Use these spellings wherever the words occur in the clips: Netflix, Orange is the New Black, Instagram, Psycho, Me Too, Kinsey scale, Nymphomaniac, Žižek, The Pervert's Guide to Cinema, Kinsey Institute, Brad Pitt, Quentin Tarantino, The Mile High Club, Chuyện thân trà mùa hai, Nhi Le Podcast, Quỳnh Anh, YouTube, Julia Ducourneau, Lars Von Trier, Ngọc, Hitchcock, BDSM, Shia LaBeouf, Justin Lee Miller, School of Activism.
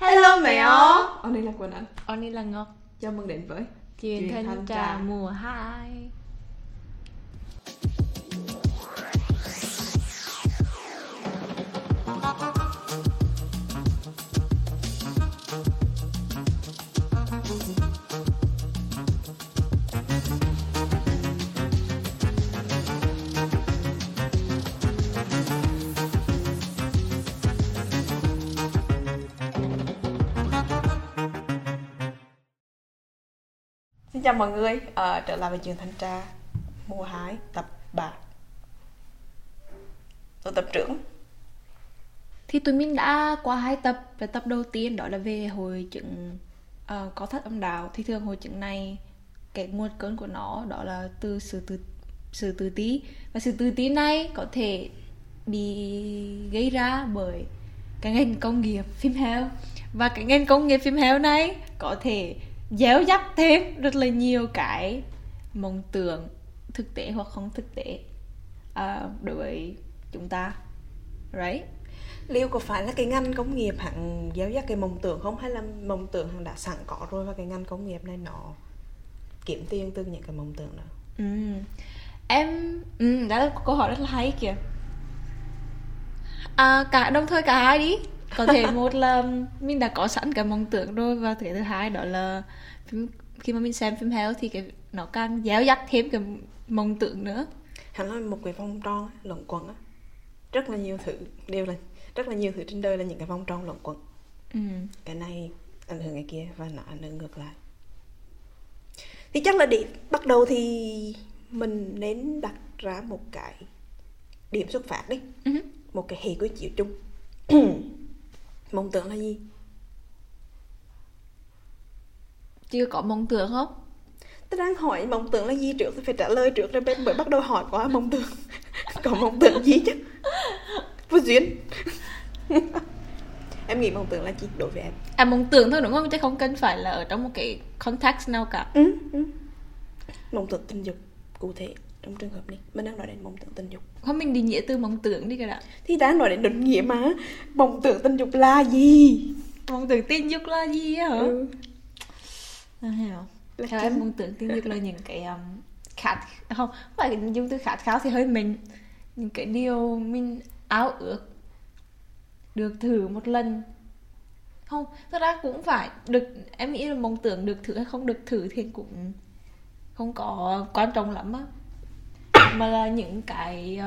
Hello mèo. Oni là Quỳnh Anh. Oni là Ngọc. Chào mừng đến với Chuyện thân trà mùa hai. Xin chào mọi người, trở lại với Chuyện Thanh Tra mùa 2 tập 3. Tôi tập trưởng. Thì tụi mình đã qua 2 tập, và tập đầu tiên đó là về hội chứng có thắt âm đạo. Thì thường hội chứng này, cái nguồn cơn của nó đó là từ sự tự ti. Và sự tự ti này có thể bị gây ra bởi cái ngành công nghiệp phim heo. Và cái ngành công nghiệp phim heo này có thể gieo dắt thêm rất là nhiều cái mộng tưởng thực tế hoặc không thực tế đối với chúng ta, right? Liệu có phải là cái ngành công nghiệp hẳn gieo dắt cái mộng tưởng không, hay là mộng tưởng hẳn đã sẵn có rồi và cái ngành công nghiệp này nó kiếm tiền từ những cái mộng tưởng đó? Đó là câu hỏi rất là hay kìa. Đồng thời cả hai đi. Có thể một là mình đã có sẵn cái mong tưởng rồi, và cái thứ hai đó là khi mà mình xem phim heo thì nó càng giáo dắt thêm cái mong tưởng nữa. Hẳn là một cái vòng tròn luẩn quẩn á, rất là nhiều thứ đều là rất là nhiều thứ trên đời là những cái vòng tròn luẩn quẩn. Cái này ảnh hưởng cái kia và nó ảnh hưởng ngược lại. Thì chắc là để bắt đầu thì mình nên đặt ra một cái điểm xuất phát đi, một cái hệ quy chiếu chung. Mộng tưởng là gì? Chưa có mộng tưởng không? Tôi đang hỏi mộng tưởng là gì trước, tôi phải trả lời trước rồi bên mới bắt đầu hỏi quá mộng tưởng. Có mộng tưởng gì chứ? Vô duyên. Em nghĩ mộng tưởng là gì đối với em? Mộng tưởng thôi đúng không? Chứ không cần phải là ở trong một cái context nào cả. Mộng tưởng tình dục cụ thể trong trường hợp này mình đang nói đến mộng tưởng tình dục. Không, mình định nghĩa từ mộng tưởng đi cái đã. Thì ta nói đến định nghĩa mà. Mộng tưởng tình dục là gì? Mộng tưởng tình dục là gì á hả? Theo em mộng tưởng tình dục là những cái không phải dùng từ khát khao thì hơi mình, những cái điều mình ao ước được thử một lần. Không, thật ra cũng phải được. Em nghĩ là mộng tưởng được thử hay không được thử thì cũng không có quan trọng lắm á, mà là những cái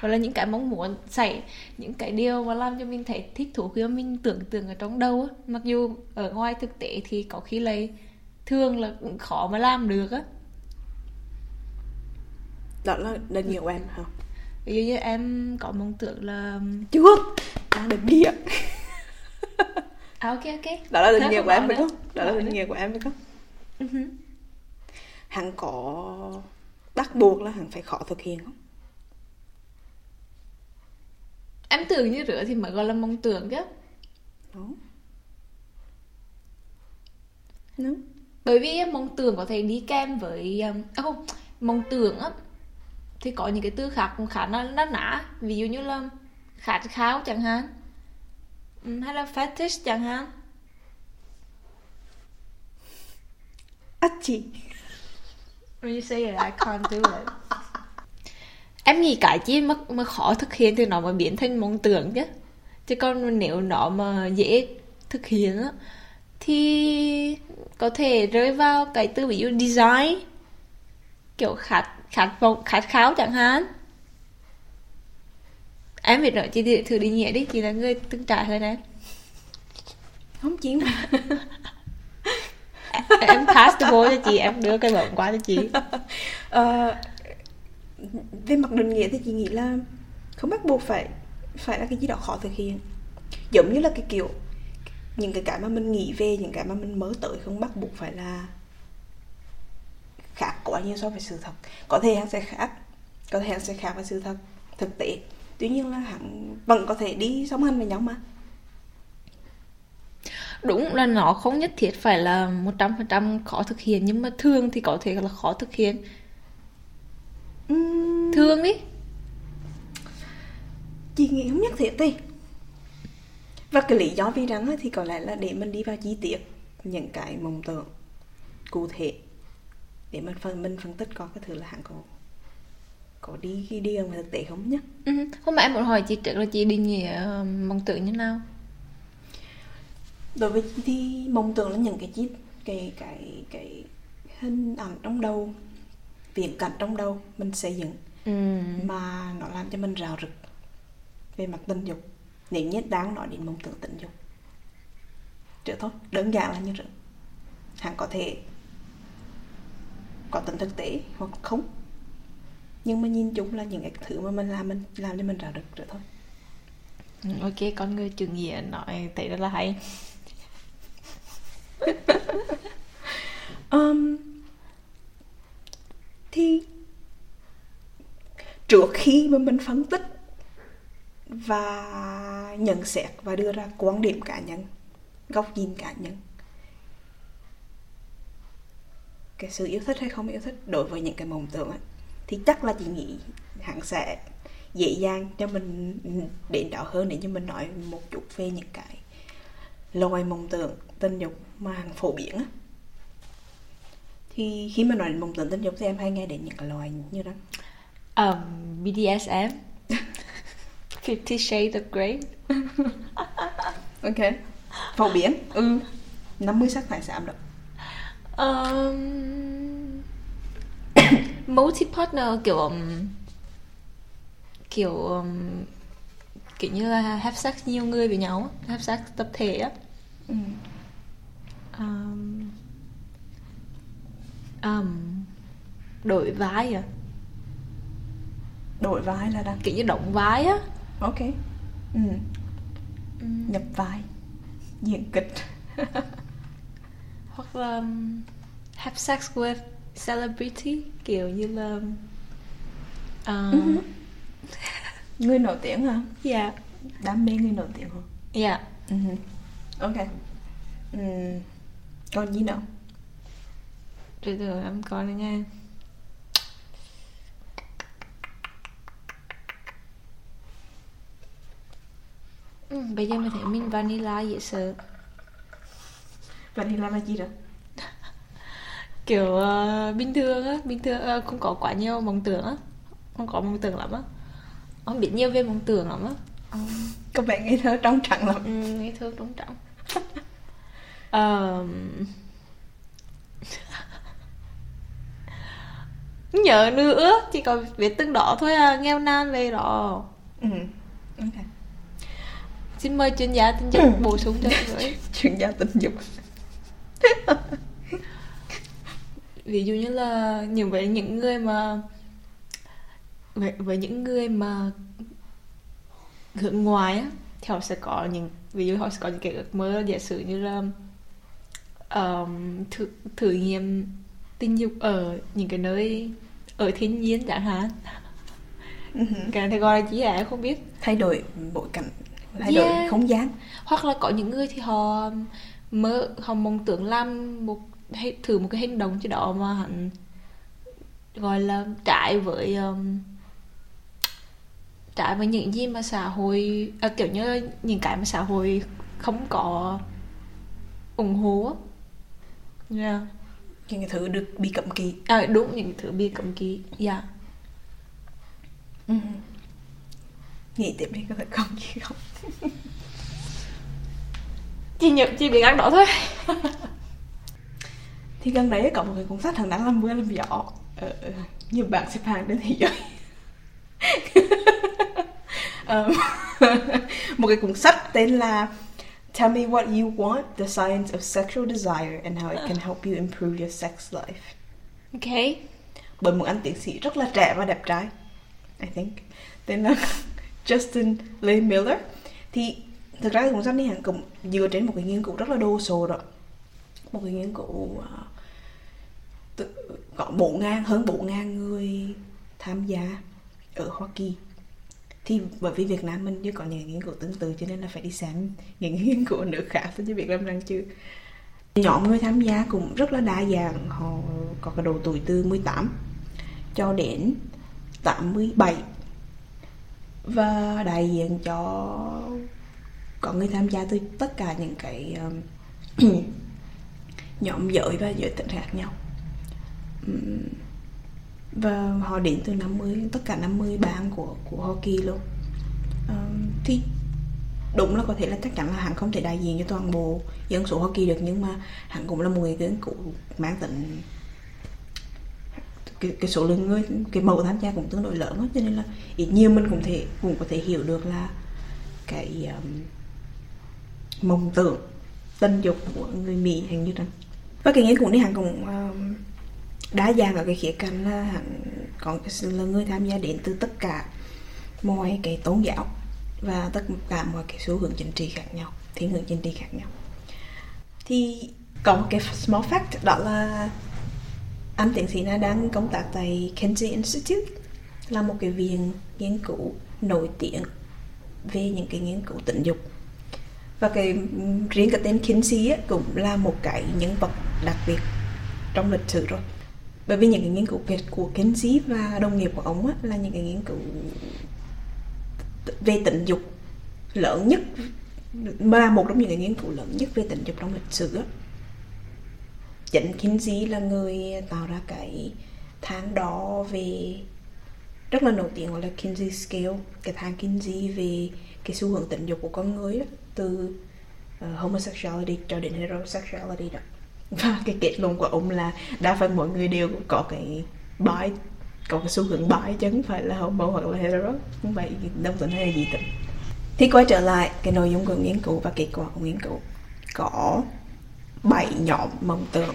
gọi là những cái mong muốn xảy, những cái điều mà làm cho mình thấy thích thú khi mà mình tưởng tượng ở trong đầu á, mặc dù ở ngoài thực tế thì có khi lại thường là cũng khó mà làm được á. Đó là định nghĩa của em hả? Ví dụ như em có mong tưởng là trước đang định bia. Ok. Đó là định nghĩa của em phải không? Đó là định nghĩa của em phải không? Hẳn có bắt buộc là hẳn phải khó thực hiện không? Em tưởng như rửa thì mới gọi là mong tưởng chứ. Đúng. Bởi vì mong tưởng có thể đi kèm với không, mong tưởng á thì có những cái từ khác cũng khá là nã. Ví dụ như là khát khao chẳng hạn, hay là fetish chẳng hạn. When you say it, I can't do it. Em nghĩ cái chi mà khó thực hiện thì nó mới biến thành mộng tưởng chứ. Chứ còn nếu nó mà dễ thực hiện á thì có thể rơi vào cái từ ví dụ design, kiểu khát khao chẳng hạn. Em biết nói chị thử định nghĩa đi, chị là người từng trải hơn em. Không chị mà. Em pass the ball cho chị, em đưa cái bóng qua cho chị. Về mặt định nghĩa thì chị nghĩ là không bắt buộc phải là cái gì đó khó thực hiện. Giống như là cái kiểu những cái mà mình nghĩ về, những cái mà mình mới tới không bắt buộc phải là khác quá nhiều so với sự thật. Có thể hắn sẽ khác, có thể hắn sẽ khác với sự thật thực tế. Tuy nhiên là hắn vẫn có thể đi song hành với nhau mà. Đúng là nó không nhất thiết phải là 100% khó thực hiện, nhưng mà thường thì có thể là khó thực hiện. Thường đi. Chị nghĩ không nhất thiết đi. Và cái lý do vì rằng thì có lẽ là để mình đi vào chi tiết những cái mộng tưởng cụ thể, để mình phân tích có cái thứ là hẳn có đi vào thực tế không nhé. Hôm nay em muốn hỏi chị trước là chị định nghĩa mộng tưởng như nào? Đối với chị thì mộng tưởng là những cái hình ảnh trong đầu, viễn cảnh trong đầu mình xây dựng mà nó làm cho mình rào rực về mặt tình dục. Nếu như đáng nói đến mộng tưởng tình dục chứ thôi, đơn giản là như vậy. Hẳn có thể có tính thực tế hoặc không, nhưng mà nhìn chung là những cái thứ mà mình làm để mình rào rực rồi thôi. Ok, con người chủ nghĩa nói thấy rất là hay. Thì trước khi mà mình phân tích và nhận xét và đưa ra quan điểm cá nhân, góc nhìn cá nhân, cái sự yêu thích hay không yêu thích đối với những cái mộng tưởng ấy, thì chắc là chị nghĩ hẳn sẽ dễ dàng cho mình đến đó hơn để cho mình nói một chút về những cái loài mộng tưởng tình dục mà hẳn phổ biến á. Thì khi mà nói đến mộng tưởng tình dục thì em hay nghe đến những cái loài như đó BDSM, Fifty Shades of Grey. Ok, phổ biến. 50 sắc thái xám đó. Multi-partner kiểu như là have sex nhiều người với nhau, have sex tập thể á. Đổi vai à? Đổi vai là đang kiểu như động vai á. Ok. Nhập vai, diễn kịch. Hoặc là have sex with celebrity, kiểu như là người nổi tiếng hả? Yeah. Đam mê người nổi tiếng hả? Yeah. Ok. Còn gì nữa? Từ từ em coi nữa nha. Bây giờ mình thấy mình vanilla dễ sợ. Vanilla là gì rồi? Kiểu bình thường á, không có quá nhiều mộng tưởng á, không có mộng tưởng lắm á, không biết nhiều về mộng tưởng lắm á. Có vẻ ngây thơ trong trắng lắm. Ngây thơ trong trắng. Nhớ nữa, chỉ còn biết từng đó thôi à, nghèo nan về đó. Ok. Xin mời chuyên gia tình dục bổ sung cho tôi. Chuyên gia tình dục. Ví dụ như là với những người mà hướng ngoài á, thì họ sẽ có những cái ước mơ giả sử như là thử nghiệm tình dục ở những cái nơi ở thiên nhiên chẳng hạn. Cái này thì gọi là gì à, em không biết. Thay đổi bối cảnh, thay đổi không gian. Hoặc là có những người thì họ mong tưởng làm một hay thử một cái hành động chứ đó mà hẳn gọi là trái với những gì mà xã hội kiểu như những cái mà xã hội không có ủng hộ á. Yeah. Những thứ được bị cấm kỵ. Đúng, những thứ bị cấm kỵ. Yeah. Nghĩ tiếp đi, có phải không chứ không? Chị bị ăn đỏ thôi. Thì gần đấy có một cái cuốn sách thằng đáng làm mưa làm gió ở nhiều bảng xếp hàng đến thế giới. Một cái cuốn sách tên là Tell Me What You Want, The Science of Sexual Desire and How It Can Help You Improve Your Sex Life. Okay. Bởi một anh tiến sĩ rất là trẻ và đẹp trai, I think, tên là Justin Lee Miller. Thì thực ra cuốn sách này hẳn cũng dựa trên một cái nghiên cứu rất là đồ sộ đó. Một cái nghiên cứu có hơn 4.000 người tham gia ở Hoa Kỳ. Thì bởi vì Việt Nam mình chưa có những nghiên cứu tương tự cho nên là phải đi xem những nghiên cứu nước khác chứ Việt Nam đang chưa. Nhóm người tham gia cũng rất là đa dạng, họ có cái độ tuổi từ 18 cho đến 87 và đại diện cho có người tham gia từ tất cả những cái nhóm giới và giới tính khác nhau. Và họ đến từ 50, tất cả 50 bang của Hoa Kỳ luôn. Thì đúng là có thể là chắc chắn là hắn không thể đại diện cho toàn bộ dân số Hoa Kỳ được, nhưng mà hắn cũng là một người nghiên cứu mang tính cái số lượng người, cái mẫu tham gia cũng tương đối lớn đó. Cho nên là ít nhiều mình cũng có thể hiểu được là cái mộng tưởng tình dục của người Mỹ hình như rằng. Và cái nghiên cứu này hắn cũng đa dạng ở cái khía cạnh là hắn còn là người tham gia đến từ tất cả mọi cái tôn giáo và tất cả mọi cái xu hướng chính trị khác nhau, thiên hướng chính trị khác nhau. Thì có một cái small fact, đó là anh tiến sĩ này đang công tác tại Kinsey Institute, là một cái viện nghiên cứu nổi tiếng về những cái nghiên cứu tình dục. Và cái riêng cái tên Kinsey ấy, cũng là một cái nhân vật đặc biệt trong lịch sử rồi, bởi vì những cái nghiên cứu của Kinsey và đồng nghiệp của ông ấy, là những cái nghiên cứu về tình dục lớn nhất, mà một trong những cái nghiên cứu lớn nhất về tình dục trong lịch sử. Chính Kinsey là người tạo ra cái thang đo về rất là nổi tiếng gọi là Kinsey scale, cái thang Kinsey về cái xu hướng tình dục của con người đó, từ homosexuality cho đến heterosexuality đó. Và cái kết luận của ông là đa phần mọi người đều có cái bi, có cái xu hướng bi, chứ không phải là homo hoặc là hetero, không phải đồng tính hay dị tính. Thì quay trở lại cái nội dung của nghiên cứu và kết quả của nghiên cứu, có 7 nhóm mộng tưởng,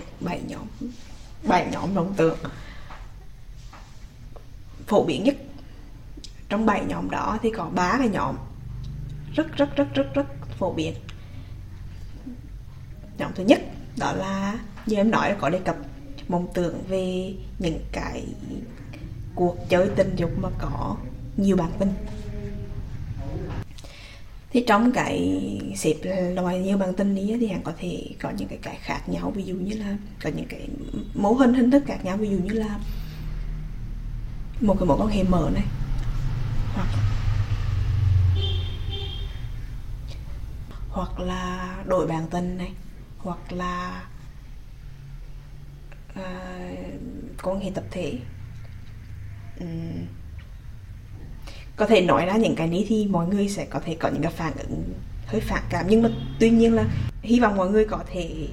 7 nhóm mộng tưởng phổ biến nhất. Trong 7 nhóm đó thì có 3 cái nhóm rất phổ biến. Nhóm thứ nhất đó là như em nói, có đề cập mộng tưởng về những cái cuộc chơi tình dục mà có nhiều bạn tình. Thì trong cái xếp loại nhiều bạn tình ý thì hẳn có thể có những cái khác nhau, ví dụ như là có những cái mẫu hình hình thức khác nhau, ví dụ như là một cái mẫu quan hệ mở này, hoặc là đổi bạn tình này, hoặc là quan hệ tập thể. Có thể nói ra những cái này thì mọi người sẽ có thể có những cái phản ứng hơi phản cảm, nhưng mà tuy nhiên là hy vọng mọi người có thể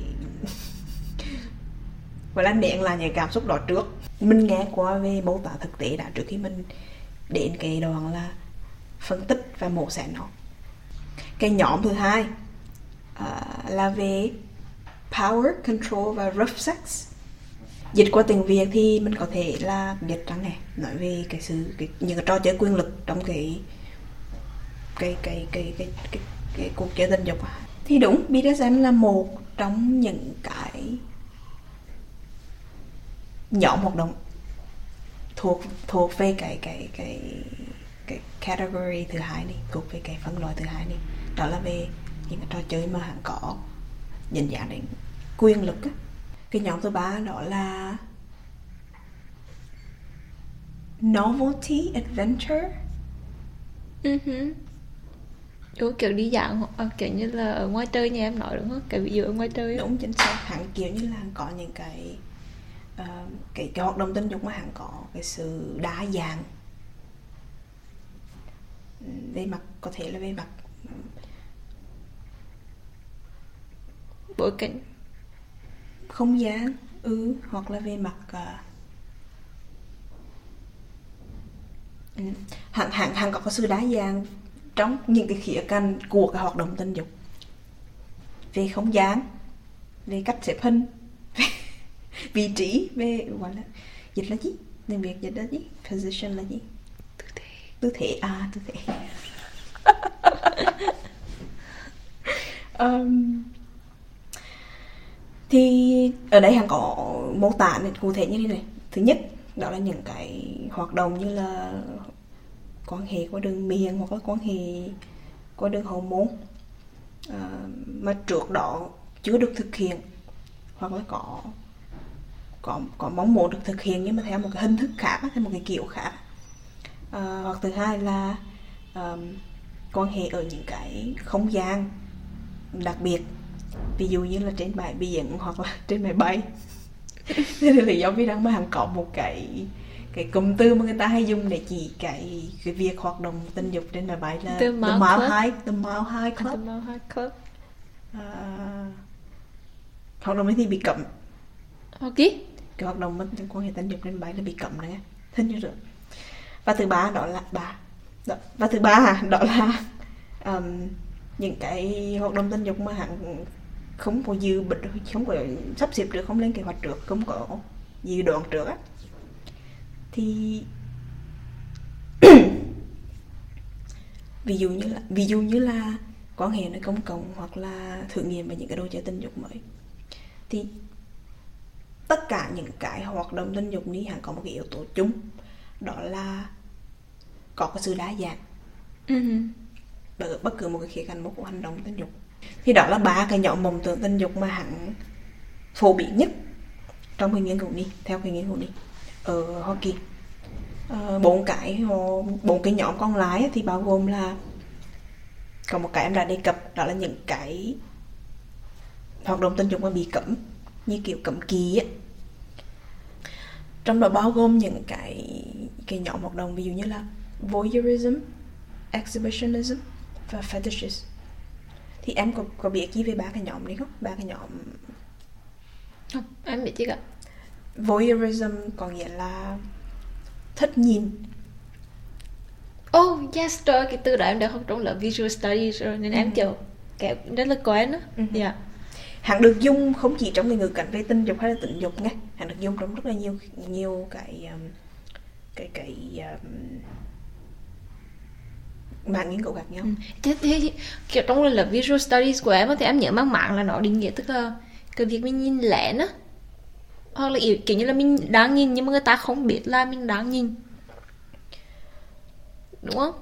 và là miệng là những cảm xúc đó trước. Mình nghe qua về mô tả thực tế đã trước khi mình đến cái đoạn là phân tích và mổ xẻ nó. Cái nhóm thứ hai là về power, control và rough sex. Dịch qua tiếng Việt thì mình có thể là biết rằng này, nói về cái sự những cái trò chơi quyền lực trong cái cuộc chơi tình dục. Thì đúng, BDSM là một trong những cái nhóm hoạt động thuộc về cái category thứ hai này, thuộc về cái phân loại thứ hai này, đó là về những cái trò chơi mà hẳn có nhận dạng đến quyền lực á. Cái nhóm thứ ba đó là novelty adventure. Ủa, kiểu đi dạo kiểu như là ở ngoài trời như em nói đúng không? Cái ví dụ ở ngoài trời đúng chính xác, hẳn kiểu như là có những cái hoạt động tình dục mà hẳn có cái sự đa dạng về mặt, có thể là về mặt bối cảnh không gian, hoặc là về mặt hẳn có sự đa dạng trong những cái khía cạnh của cái hoạt động tình dục, về không gian, về cách xếp hình, về vị trí, về gọi là dịch là gì, nên việc dịch là gì, position là gì, tư thế. Thì ở đây hẳn có mô tả cụ thể như thế này. Thứ nhất đó là những cái hoạt động như là quan hệ qua đường miệng hoặc là quan hệ qua đường hậu môn mà trước đó chưa được thực hiện, hoặc là có mong muốn được thực hiện nhưng mà theo một cái hình thức khác, theo một cái kiểu khác. Hoặc thứ hai là quan hệ ở những cái không gian đặc biệt, ví dụ như là trên bãi biển hoặc là trên máy bay. Thế nên là giáo viên đang mang có một cái cụm từ mà người ta hay dùng để chỉ cái việc hoạt động tình dục trên máy bay là The Mile High Club. The Mile High Club. Hoạt động ấy thì bị cấm. Ok. Cái hoạt động mất quan hệ tình dục trên máy bay là bị cấm đấy. Thế như rồi. Và thứ ba đó là những cái hoạt động tình dục mà hẳn không có dự định, không có sắp xếp được, không lên kế hoạch trước, không có dự đoán trước á. Thì ví dụ như là quan hệ nơi công cộng hoặc là thử nghiệm về những cái đồ chơi tình dục mới, thì tất cả những cái hoạt động tình dục này hẳn có một cái yếu tố chung, đó là có cái sự đa dạng ở bất cứ một cái khía cạnh một của hành động tình dục. Thì đó là ba cái nhóm mộng tưởng tình dục mà hẳn phổ biến nhất trong cái nghiên cứu này, theo cái nghiên cứu này ở Hoa Kỳ. Bốn cái nhóm còn lại thì bao gồm là còn một cái em đã đề cập, đó là những cái hoạt động tình dục mà bị cấm, như kiểu cấm kỵ ấy. Trong đó bao gồm những cái nhóm hoạt động ví dụ như là voyeurism, exhibitionism và fetishes. Thì em có biết gì về ba cái nhóm đấy không? Ba cái nhóm không, em biết chứ cả. Voyeurism có nghĩa là thích nhìn. Oh yes, trời, cái từ đó em đã học trong lớp Visual Studies rồi nên em kiểu kẹo rất là quen đó. Dạ. Hẳn được dùng không chỉ trong cái ngữ cảnh về tình dục hay là tình dục nghe, hẳn được dùng trong rất là nhiều mạng nghiên cứu khác nhau. Thế kiểu trong là Visual Studies của em thì em nhớ mang mạng là nó định nghĩa tức là cái việc mình nhìn lén á, hoặc là kiểu như là mình đang nhìn nhưng mà người ta không biết là mình đang nhìn, đúng không?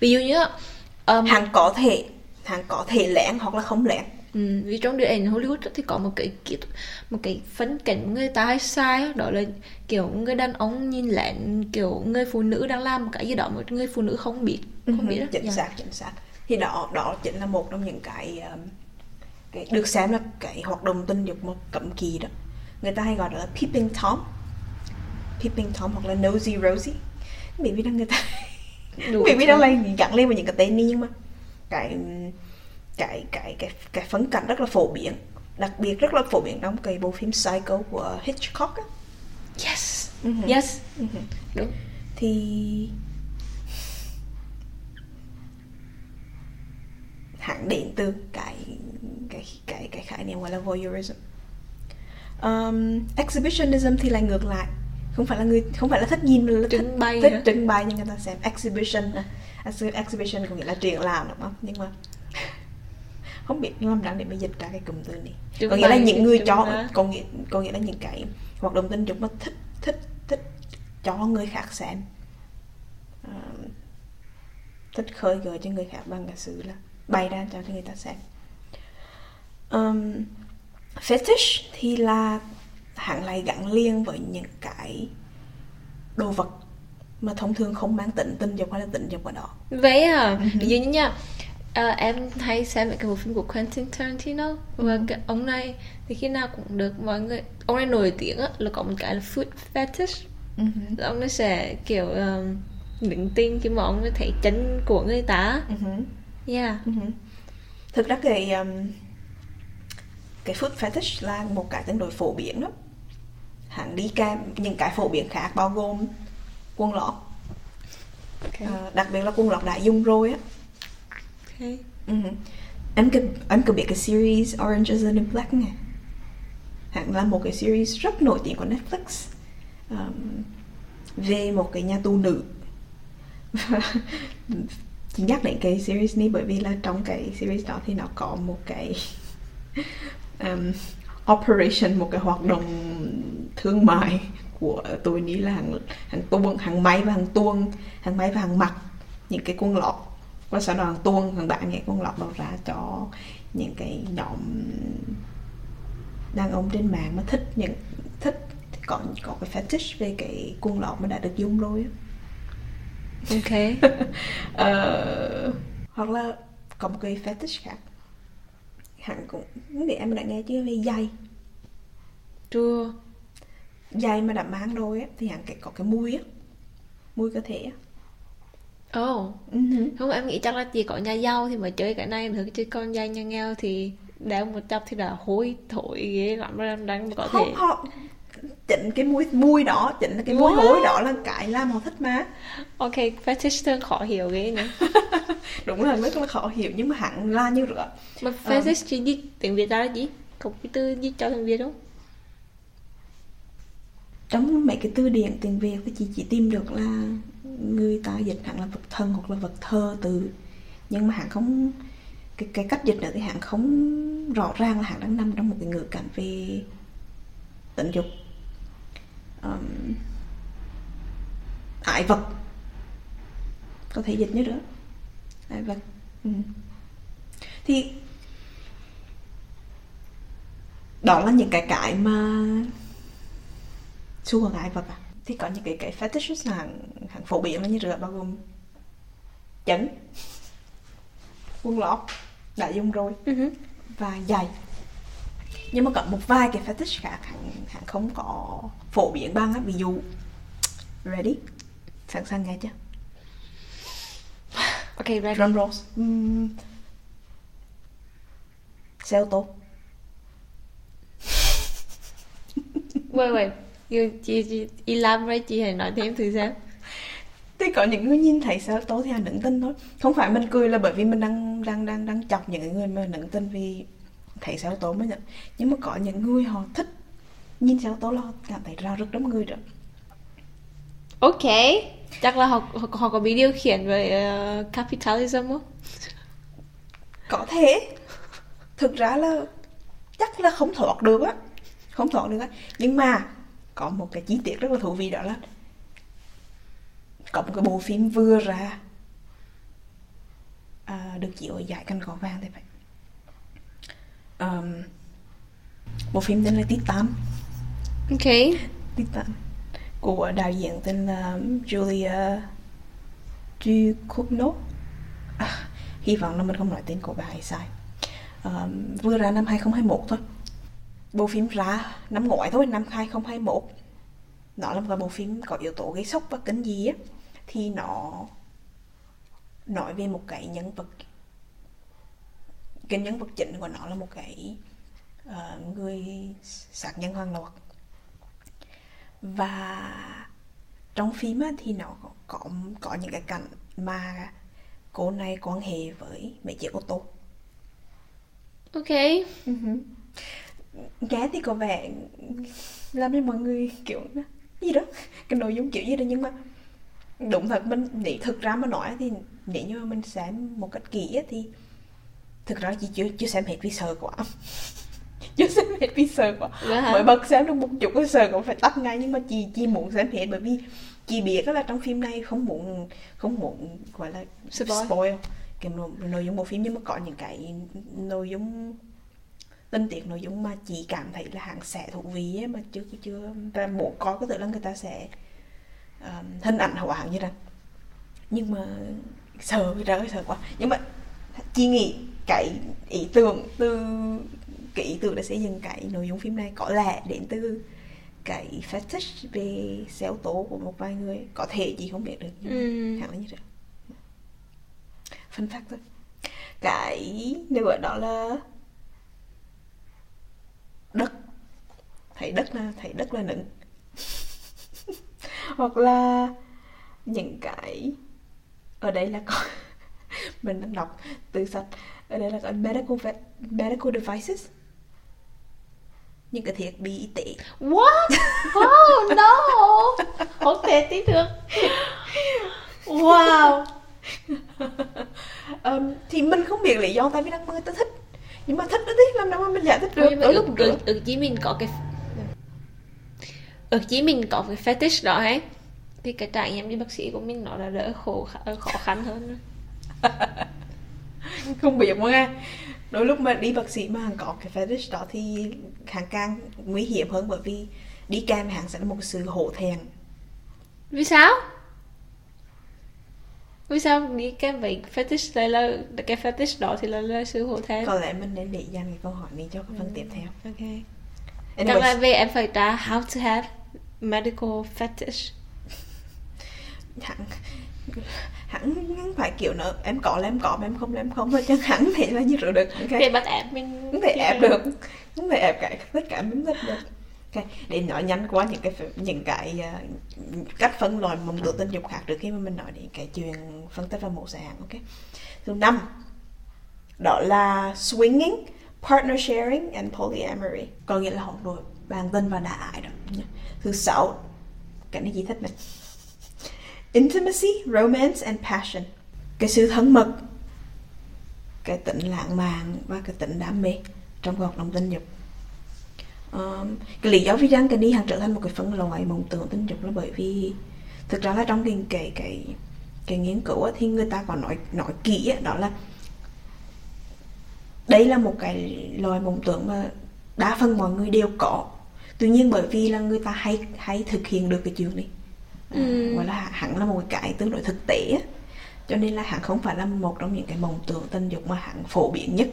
Ví dụ như hàng có thể lén hoặc là không lén. Vì trong điện ảnh Hollywood thì có một cái phân cảnh người ta hay sai, đó là kiểu người đàn ông nhìn lén kiểu người phụ nữ đang làm một cái gì đó mà người phụ nữ không biết đó. Chính xác. Thì đó chính là một trong những cái được xem là cái hoạt động tình dục một cấm kỵ đó. Người ta hay gọi đó là peeping tom hoặc là nosy rosie. Bởi vì đang người ta gắn lên vào những cái tên đi, nhưng mà cái phân cảnh rất là phổ biến, đặc biệt rất là phổ biến trong cái bộ phim Psycho của Hitchcock á. Yes. Đúng. Thì hẳn đến từ cái khái niệm gọi là voyeurism. Exhibitionism thì lại ngược lại, không phải là thích nhìn mà là thích trưng bày cho người ta xem. Exhibition có nghĩa là triển lãm, đúng không? Nhưng mà không biết làm đáng để mà dịch ra cái cụm từ này. Có nghĩa là những người cho, có nghĩa là những cái hoạt động tình dục mà thích cho người khác xem, thích khơi gợi cho người khác bằng cái sự là bày ra cho người ta xem. Fetish thì là hạng lại gắn liền với những cái đồ vật mà thông thường không mang tính tình dục hay là tình dục ở đó. Vậy à? Ví dụ như nha, em hay xem cái bộ phim của Quentin Tarantino, và cái ông này thì khi nào cũng được mọi người, ông này nổi tiếng á, là có một cái là food fetish. Ông nó sẽ kiểu đứng tin khi mà ông ấy thấy chân của người ta. Thực ra cái food fetish là một cái tương đối phổ biến đó. Hẳn đi kèm những cái phổ biến khác bao gồm quần lót, đặc biệt là quần lót đã dùng rồi á. Em cứ biết cái series Orange is the New Black nè, hẳn là một cái series rất nổi tiếng của Netflix, về một cái nhà tù nữ. Chị nhắc đến cái series này bởi vì là trong cái series đó thì nó có một cái operation, một cái hoạt động thương mại của tôi nghĩ là hàng may và hàng mặc những cái quần lót, và sau đó hàng tuôn, hàng bạn những quần lót đầu ra cho những cái nhóm đàn ông trên mạng mà thích có cái fetish về cái cuồng lọ mà đã được dùng rồi. Ok. Hoặc là có một cái fetish khác, hẳn cũng để em đã nghe chưa, về giày. Chưa. Giày mà đã mang rồi á thì hẳn có cái mùi á, mùi cơ thể á. Ồ, không, em nghĩ chắc là chỉ có nhà giàu thì mới chơi cái này được, chứ con giai nhà nghèo thì đeo một chập thì đã hôi thổi ghê lắm rồi, em đang có thể họ chỉnh cái mùi đó, chỉnh cái mùi hôi đó là cái làm họ thích mà. Ok, fetish thường khó hiểu ghê nữa. Đúng là rất là khó hiểu, nhưng mà hẳn là như rửa. Mà fetish chỉ dịch tiếng Việt ra là gì? Không cái từ dịch cho tiếng Việt đúng. Trong mấy cái từ điển tiếng Việt thì chị chỉ tìm được là người ta dịch hẳn là vật thân hoặc là vật thơ từ, nhưng mà hẳn không cái cách dịch nữa thì hẳn không rõ ràng là hẳn đang nằm trong một cái ngữ cảnh về tình dục, ái vật, có thể dịch như đó, ái vật. Thì đó là những cái mà xu hướng ái vật à. Thì có những cái fetish hàng phổ biến là như rửa, bao gồm chấn, quần lót đã dùng rồi và giày. Nhưng mà có một vài cái fetish khác hẳn không có phổ biến bằng á. Ví dụ ready, sẵn sàng nghe chưa? Ok, ready. Drum rolls. Xe ô tô. Wait chị elaborate, chị hãy nói thêm thử xem. Thế có những người nhìn thấy sao tối thì hẳn nững tin thôi. Không phải mình cười là bởi vì mình đang chọc những người mà nững tin vì thấy sao tối mới nhận. Nhưng mà có những người họ thích nhìn sao tối là họ cảm thấy rào rực đám người rồi. Ok, chắc là họ có bị điều khiển về capitalism không? Có thể. Thực ra là chắc là không thoát được á. Nhưng mà có một cái chi tiết rất là thú vị, đó là có một cái bộ phim vừa ra được chiếu ở giải Cành Cỏ Vàng thì phải. Bộ phim tên là Titan. Ok. Titan của đạo diễn tên là Julia Ducourneau. Hy vọng là mình không nói tên của bà ấy sai. Vừa ra năm 2021 thôi. Bộ phim ra năm ngoái thôi, năm 2021. Nó là một bộ phim có yếu tố gây sốc và kinh dị á. Thì nó nói về một cái nhân vật, cái nhân vật chính của nó là một cái người sát nhân hàng loạt. Và trong phim á, thì nó có những cái cảnh mà cô này quan hệ với mấy chiếc ô tô. Ok. Nghe thì có vẻ làm cho mọi người kiểu gì đó, cái nội dung kiểu gì đó, nhưng mà đúng thật mình để thực ra mà nói thì nếu như mình xem một cách kỹ thì thực ra chị chưa xem hết vì sợ quá. Mới bật xem được một chút cái sợ cũng phải tắt ngay, nhưng mà chị muốn xem hết bởi vì chị biết là trong phim này không muốn gọi là spoil cái nội dung bộ phim, nhưng mà có những cái nội dung tinh tiết, nội dung mà chị cảm thấy là hẳn sẽ thú vị ấy, mà chưa và muốn có thể là người ta sẽ hình ảnh hậu hạng như thế, nhưng mà sợ quá. Nhưng mà chị nghĩ cái ý tưởng để xây dựng cái nội dung phim này có lẽ đến từ cái fetish về xe ô tô của một vài người, có thể chị không biết được, nhưng hẳn là như thế. Fun fact thôi. Cái nữa đó là đất, thấy đất là nựng. Hoặc là những cái ở đây là có mình đang đọc từ sách, ở đây là có medical devices, những cái thiết bị y tế. What? Oh no, không thể tin được. Wow. Thì mình không biết lý do tại vì đang mơ ta thích, nhưng mà thích đó tí làm đâu mà mình giải thích được. Ước chí mình có cái fetish đó ấy thì cái trải nghiệm đi bác sĩ của mình nó là đỡ khó khăn hơn. Không biết mà nghe, đôi lúc mà đi bác sĩ mà hàng có cái fetish đó thì càng nguy hiểm hơn, bởi vì đi kèm hẳn sẽ là một sự hổ thẹn. Vì sao? Vì sao đi kèm với fetish lại là cái fetish đó thì là sự hổ thẹn? Có lẽ mình nên để dành cái câu hỏi này cho cái phần tiếp theo. Ok. Đó là về em phải trả how to have medical fetish. Hẳn phải kiểu nữa em có là em có mà em không là em không, và chắc hẳn thì là như rồi được. Okay. Thì bắt ép mình không thể ép được, không thể ép cả tất cả miếng thịt được. Okay. Để nói nhanh qua những cái cách phân loại mộng tưởng tình dục khác trước khi mà mình nói đến cái chuyện phân tích và mổ dạng. Ok. Thứ 5 đó là swinging, partner sharing and polyamory, có nghĩa là hỗn độn bạn tình và đã ái đó. Thứ 6 cái này gì thích mình? Intimacy, romance and passion, cái sự thân mật, cái tính lãng mạn và cái tính đam mê trong hoạt động tình dục. Cái lý do vì rằng cái này hẳn trở thành một cái phân loại mộng tưởng tình dục là bởi vì thực ra là trong cái nghiên cứu thì người ta còn nói kỹ đó là đây là một cái loại mộng tưởng mà đa phần mọi người đều có, tuy nhiên bởi vì là người ta hay thực hiện được cái chuyện này. Gọi là hẳn là một cái tương đối thực tế, cho nên là hẳn không phải là một trong những cái mộng tưởng tình dục mà hẳn phổ biến nhất,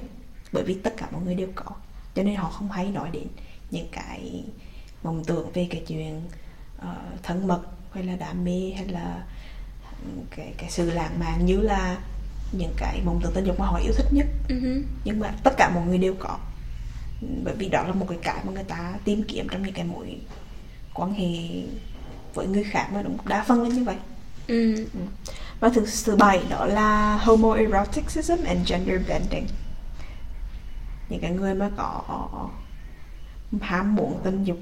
bởi vì tất cả mọi người đều có, cho nên họ không hay nói đến những cái mộng tưởng về cái chuyện thân mật hay là đam mê hay là cái sự lãng mạn như là những cái mộng tưởng tình dục mà họ yêu thích nhất. Nhưng mà tất cả mọi người đều có, bởi vì đó là một cái mà người ta tìm kiếm trong những cái mối quan hệ với người khác mà đúng đa phân lên như vậy. Và thứ 7 đó là homoeroticism and gender bending, những cái người mà có ham muốn tình dục,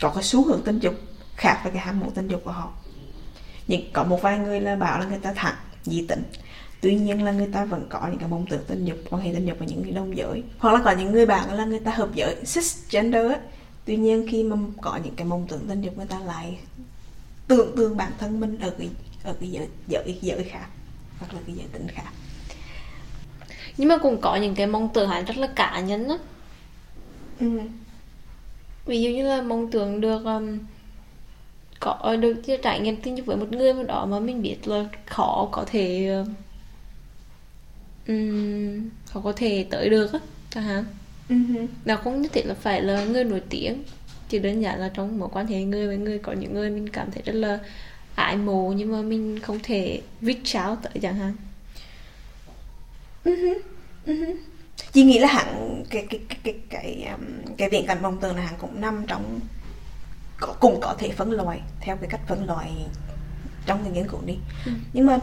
có cái xu hướng tình dục khác với cái ham muốn tình dục của họ. Nhưng có một vài người là bảo là người ta thẳng dị tính, tuy nhiên là người ta vẫn có những cái mong tưởng tình dục, quan hệ tình dục với những người đồng giới, hoặc là có những người bạn là người ta hợp giới cisgender ấy. Tuy nhiên khi mà có những cái mong tưởng tình dục, người ta lại tưởng tượng bản thân mình ở cái giới khác hoặc là cái giới tính khác. Nhưng mà cũng có những cái mong tưởng hẳn rất là cá nhân á. Ví dụ như là mong tưởng được có được trải nghiệm tình dục với một người mà đó mà mình biết là khó có thể khó có thể tới được á chẳng hạn. Nào không nhất thiết là phải là người nổi tiếng, chỉ đơn giản là trong mối quan hệ người với người, có những người mình cảm thấy rất là ái mộ nhưng mà mình không thể reach out tới chẳng hạn. Chị nghĩ là hẳn cái viễn cảnh mộng tưởng là hẳn cũng nằm trong cũng có thể phân loại theo cái cách phân loại trong cái nghiên cứu đi. Nhưng mà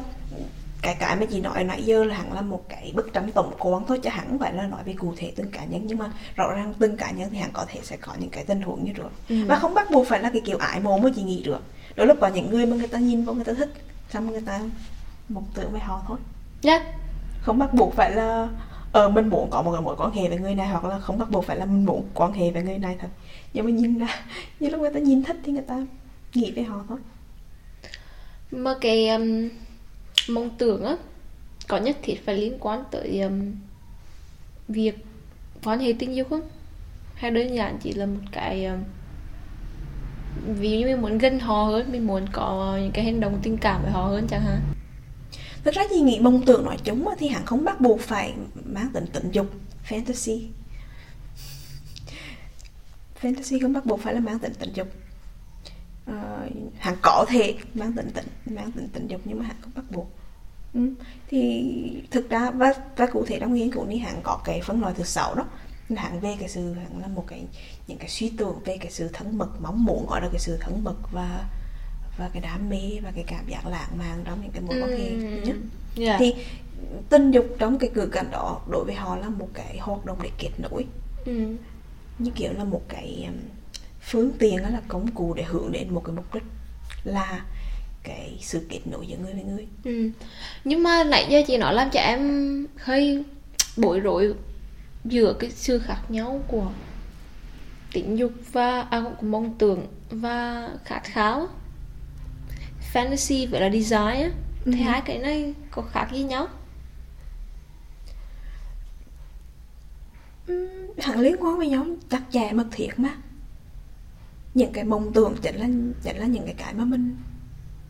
cái mà chị nói nãy giờ là hẳn là một cái bức tranh tổng quan thôi, chứ hẳn phải là nói về cụ thể từng cá nhân. Nhưng mà rõ ràng từng cá nhân thì hẳn có thể sẽ có những cái tình huống như được, và không bắt buộc phải là cái kiểu ái mộ mà chị nghĩ được. Đôi lúc có những người mà người ta nhìn vô người ta thích, xong người ta mộng tưởng với họ thôi. Không bắt buộc phải là mình muốn có một cái mối quan hệ với người này, hoặc là không bắt buộc phải là mình muốn quan hệ với người này thật. Nhưng mà nhìn ra như lúc người ta nhìn thích thì người ta nghĩ về họ thôi. Mà cái mong tưởng á, có nhất thiết phải liên quan tới việc quan hệ tình dục không? Hay đơn giản chỉ là một cái vì mình muốn gần họ hơn, mình muốn có những cái hành động tình cảm với họ hơn chẳng hạn. Thật ra chị nghĩ mong tưởng nói chung thì hẳn không bắt buộc phải mang tính tình dục. Fantasy không bắt buộc phải là mang tính tình dục. Hẳn có thể mang tính tình dục nhưng mà hẳn không bắt buộc. Thì thực ra và cụ thể trong nghiên cứu này hẳn có cái phân loại thứ 6 đó, hẳn về cái sự hẳn là một cái những cái suy tưởng về cái sự thân mật, mong muốn gọi là cái sự thân mật và cái đam mê và cái cảm giác lãng mạn trong những cái mối quan hệ nhất. Thì tình dục trong cái cử cảnh đó đối với họ là một cái hoạt động để kết nối, như kiểu là một cái phương tiện, đó là công cụ để hướng đến một cái mục đích là cái sự kết nối giữa người với người. Nhưng mà nãy giờ chị nói làm cho em hơi bối rối giữa cái sự khác nhau của tình dục và mong tưởng và khát khao, fantasy vậy là desire. Thì hai cái này có khác gì nhau? Hẳn liên quan với nhau chặt chẽ mật thiết mà. những cái mộng tưởng chính là những cái mà mình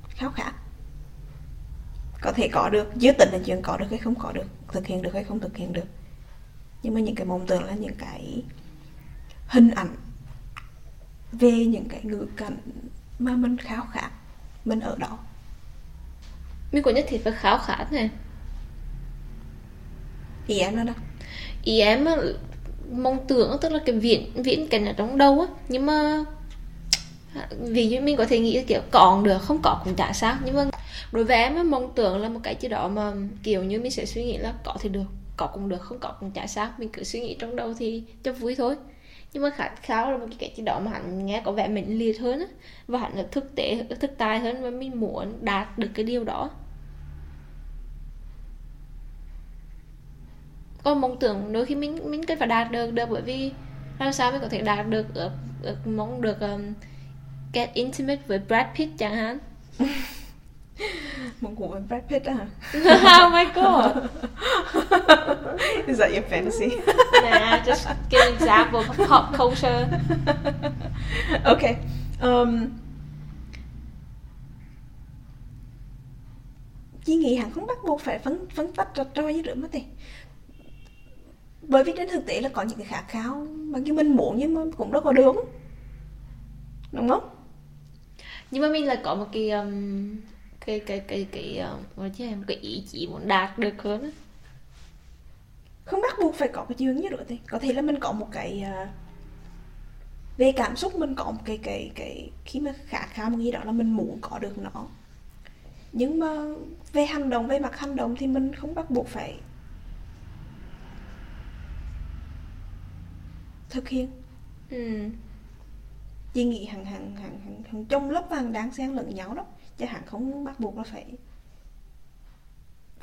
khao khát. Có thể có được, dưới tình là chuyện có được hay không có được, thực hiện được hay không thực hiện được. Nhưng mà những cái mộng tưởng là những cái hình ảnh về những cái ngữ cảnh mà mình khao khát, mình ở đó. Mình có nhất thiết phải khao khát này. Ý em là đâu? Ý em mong tưởng tức là cái viễn cảnh ở trong đầu á, nhưng mà vì mình có thể nghĩ kiểu còn được, không có cũng chả sao. Nhưng mà đối với em á, mong tưởng là một cái gì đó mà kiểu như mình sẽ suy nghĩ là có thì được, có cũng được, không có cũng chả sao, mình cứ suy nghĩ trong đầu thì cho vui thôi. Nhưng mà khao là một cái gì đó mà hẳn nghe có vẻ mãnh liệt hơn á, và hẳn là thực tài hơn, và mình muốn đạt được cái điều đó. Còn mong tưởng đôi khi mình cần phải đạt được bởi vì làm sao mình có thể đạt được mong được get intimate với Brad Pitt chẳng hạn. Mong ngủ với Brad Pitt á hả? Oh my god. Is that your fantasy? Nah, just give an example of pop culture. Okay. Chị nghĩ hẳn không bắt buộc phải phân tách rạch ròi với rửa mất đi. Bởi vì đến thực tế là có những cái khát khao mà cái mình muốn nhưng mà cũng rất là đúng, đúng không? Nhưng mà mình là có một cái ý chí muốn đạt được hơn đó. Không bắt buộc phải có cái chuyện như vậy. Có thể là mình có một cái về cảm xúc, mình có một cái khi mà khát khao một gì đó là mình muốn có được nó. Nhưng mà về hành động, về mặt hành động thì mình không bắt buộc phải thực hiện. Chị nghĩ hàng trong lớp vàng đáng xen lẫn nhau đó, chứ hàng không bắt buộc là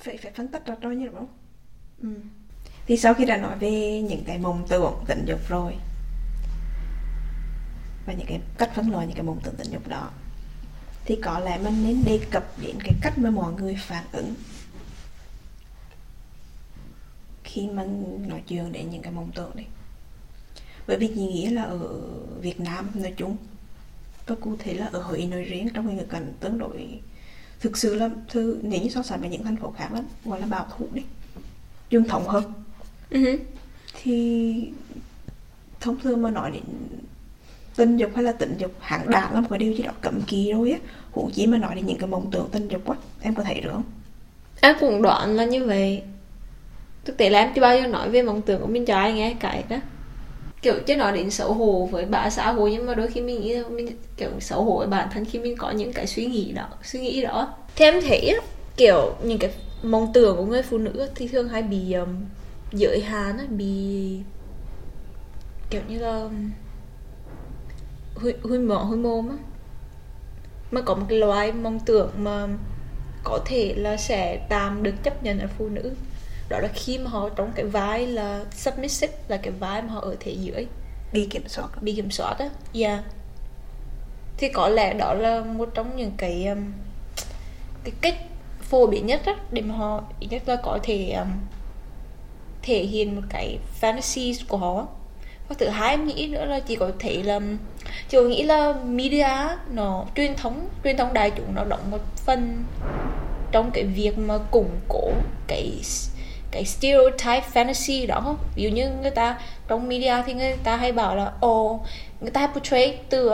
phải phân tách ra thôi như đúng không? Thì sau khi đã nói về những cái mộng tưởng tình dục rồi, và những cái cách phân loại những cái mộng tưởng tình dục đó, thì có lẽ mình nên đề cập đến cái cách mà mọi người phản ứng khi mình nói chuyện đến những cái mộng tưởng này. Bởi vì chị nghĩ là ở Việt Nam nói chung, và cụ thể là ở Huế nói riêng, trong những người cần tương đối thực sự là nếu như so sánh với những thành phố khác lắm, gọi là bảo thủ đi, truyền thống hơn. Thì thông thường mà nói đến tình dục hay là tình dục hạng đạt là một cái điều gì đó cấm kỵ rồi á, huống chỉ mà nói đến những cái mộng tưởng tình dục á. Em có thấy được không? Em cũng đoạn là như vậy. Thực tế là em chưa bao giờ nói về mộng tưởng của mình cho ai nghe cái đó, kiểu chứ nói đến xấu hổ với bà xã hội. Nhưng mà đôi khi mình nghĩ mình kiểu xấu hổ với bản thân khi mình có những cái suy nghĩ đó. Thì em thấy kiểu những cái mong tưởng của người phụ nữ thì thường hay bị giới hạn, bị kiểu như là hôi mồm á. Mà có một cái loại mong tưởng mà có thể là sẽ tạm được chấp nhận ở phụ nữ, đó là khi mà họ trong cái vai là submissive, là cái vai mà họ ở thế dưới, bị kiểm soát á. Yeah. Thì có lẽ đó là một trong những cái cách phổ biến nhất á, để mà họ ít nhất là có thể thể hiện một cái fantasy của họ. Và thứ hai em nghĩ nữa là chị có nghĩ là media nó truyền thống đại chúng nó đóng một phần trong cái việc mà củng cố cái stereotype fantasy đó không? Ví dụ như người ta trong media thì người ta hay bảo là người ta hay portray từ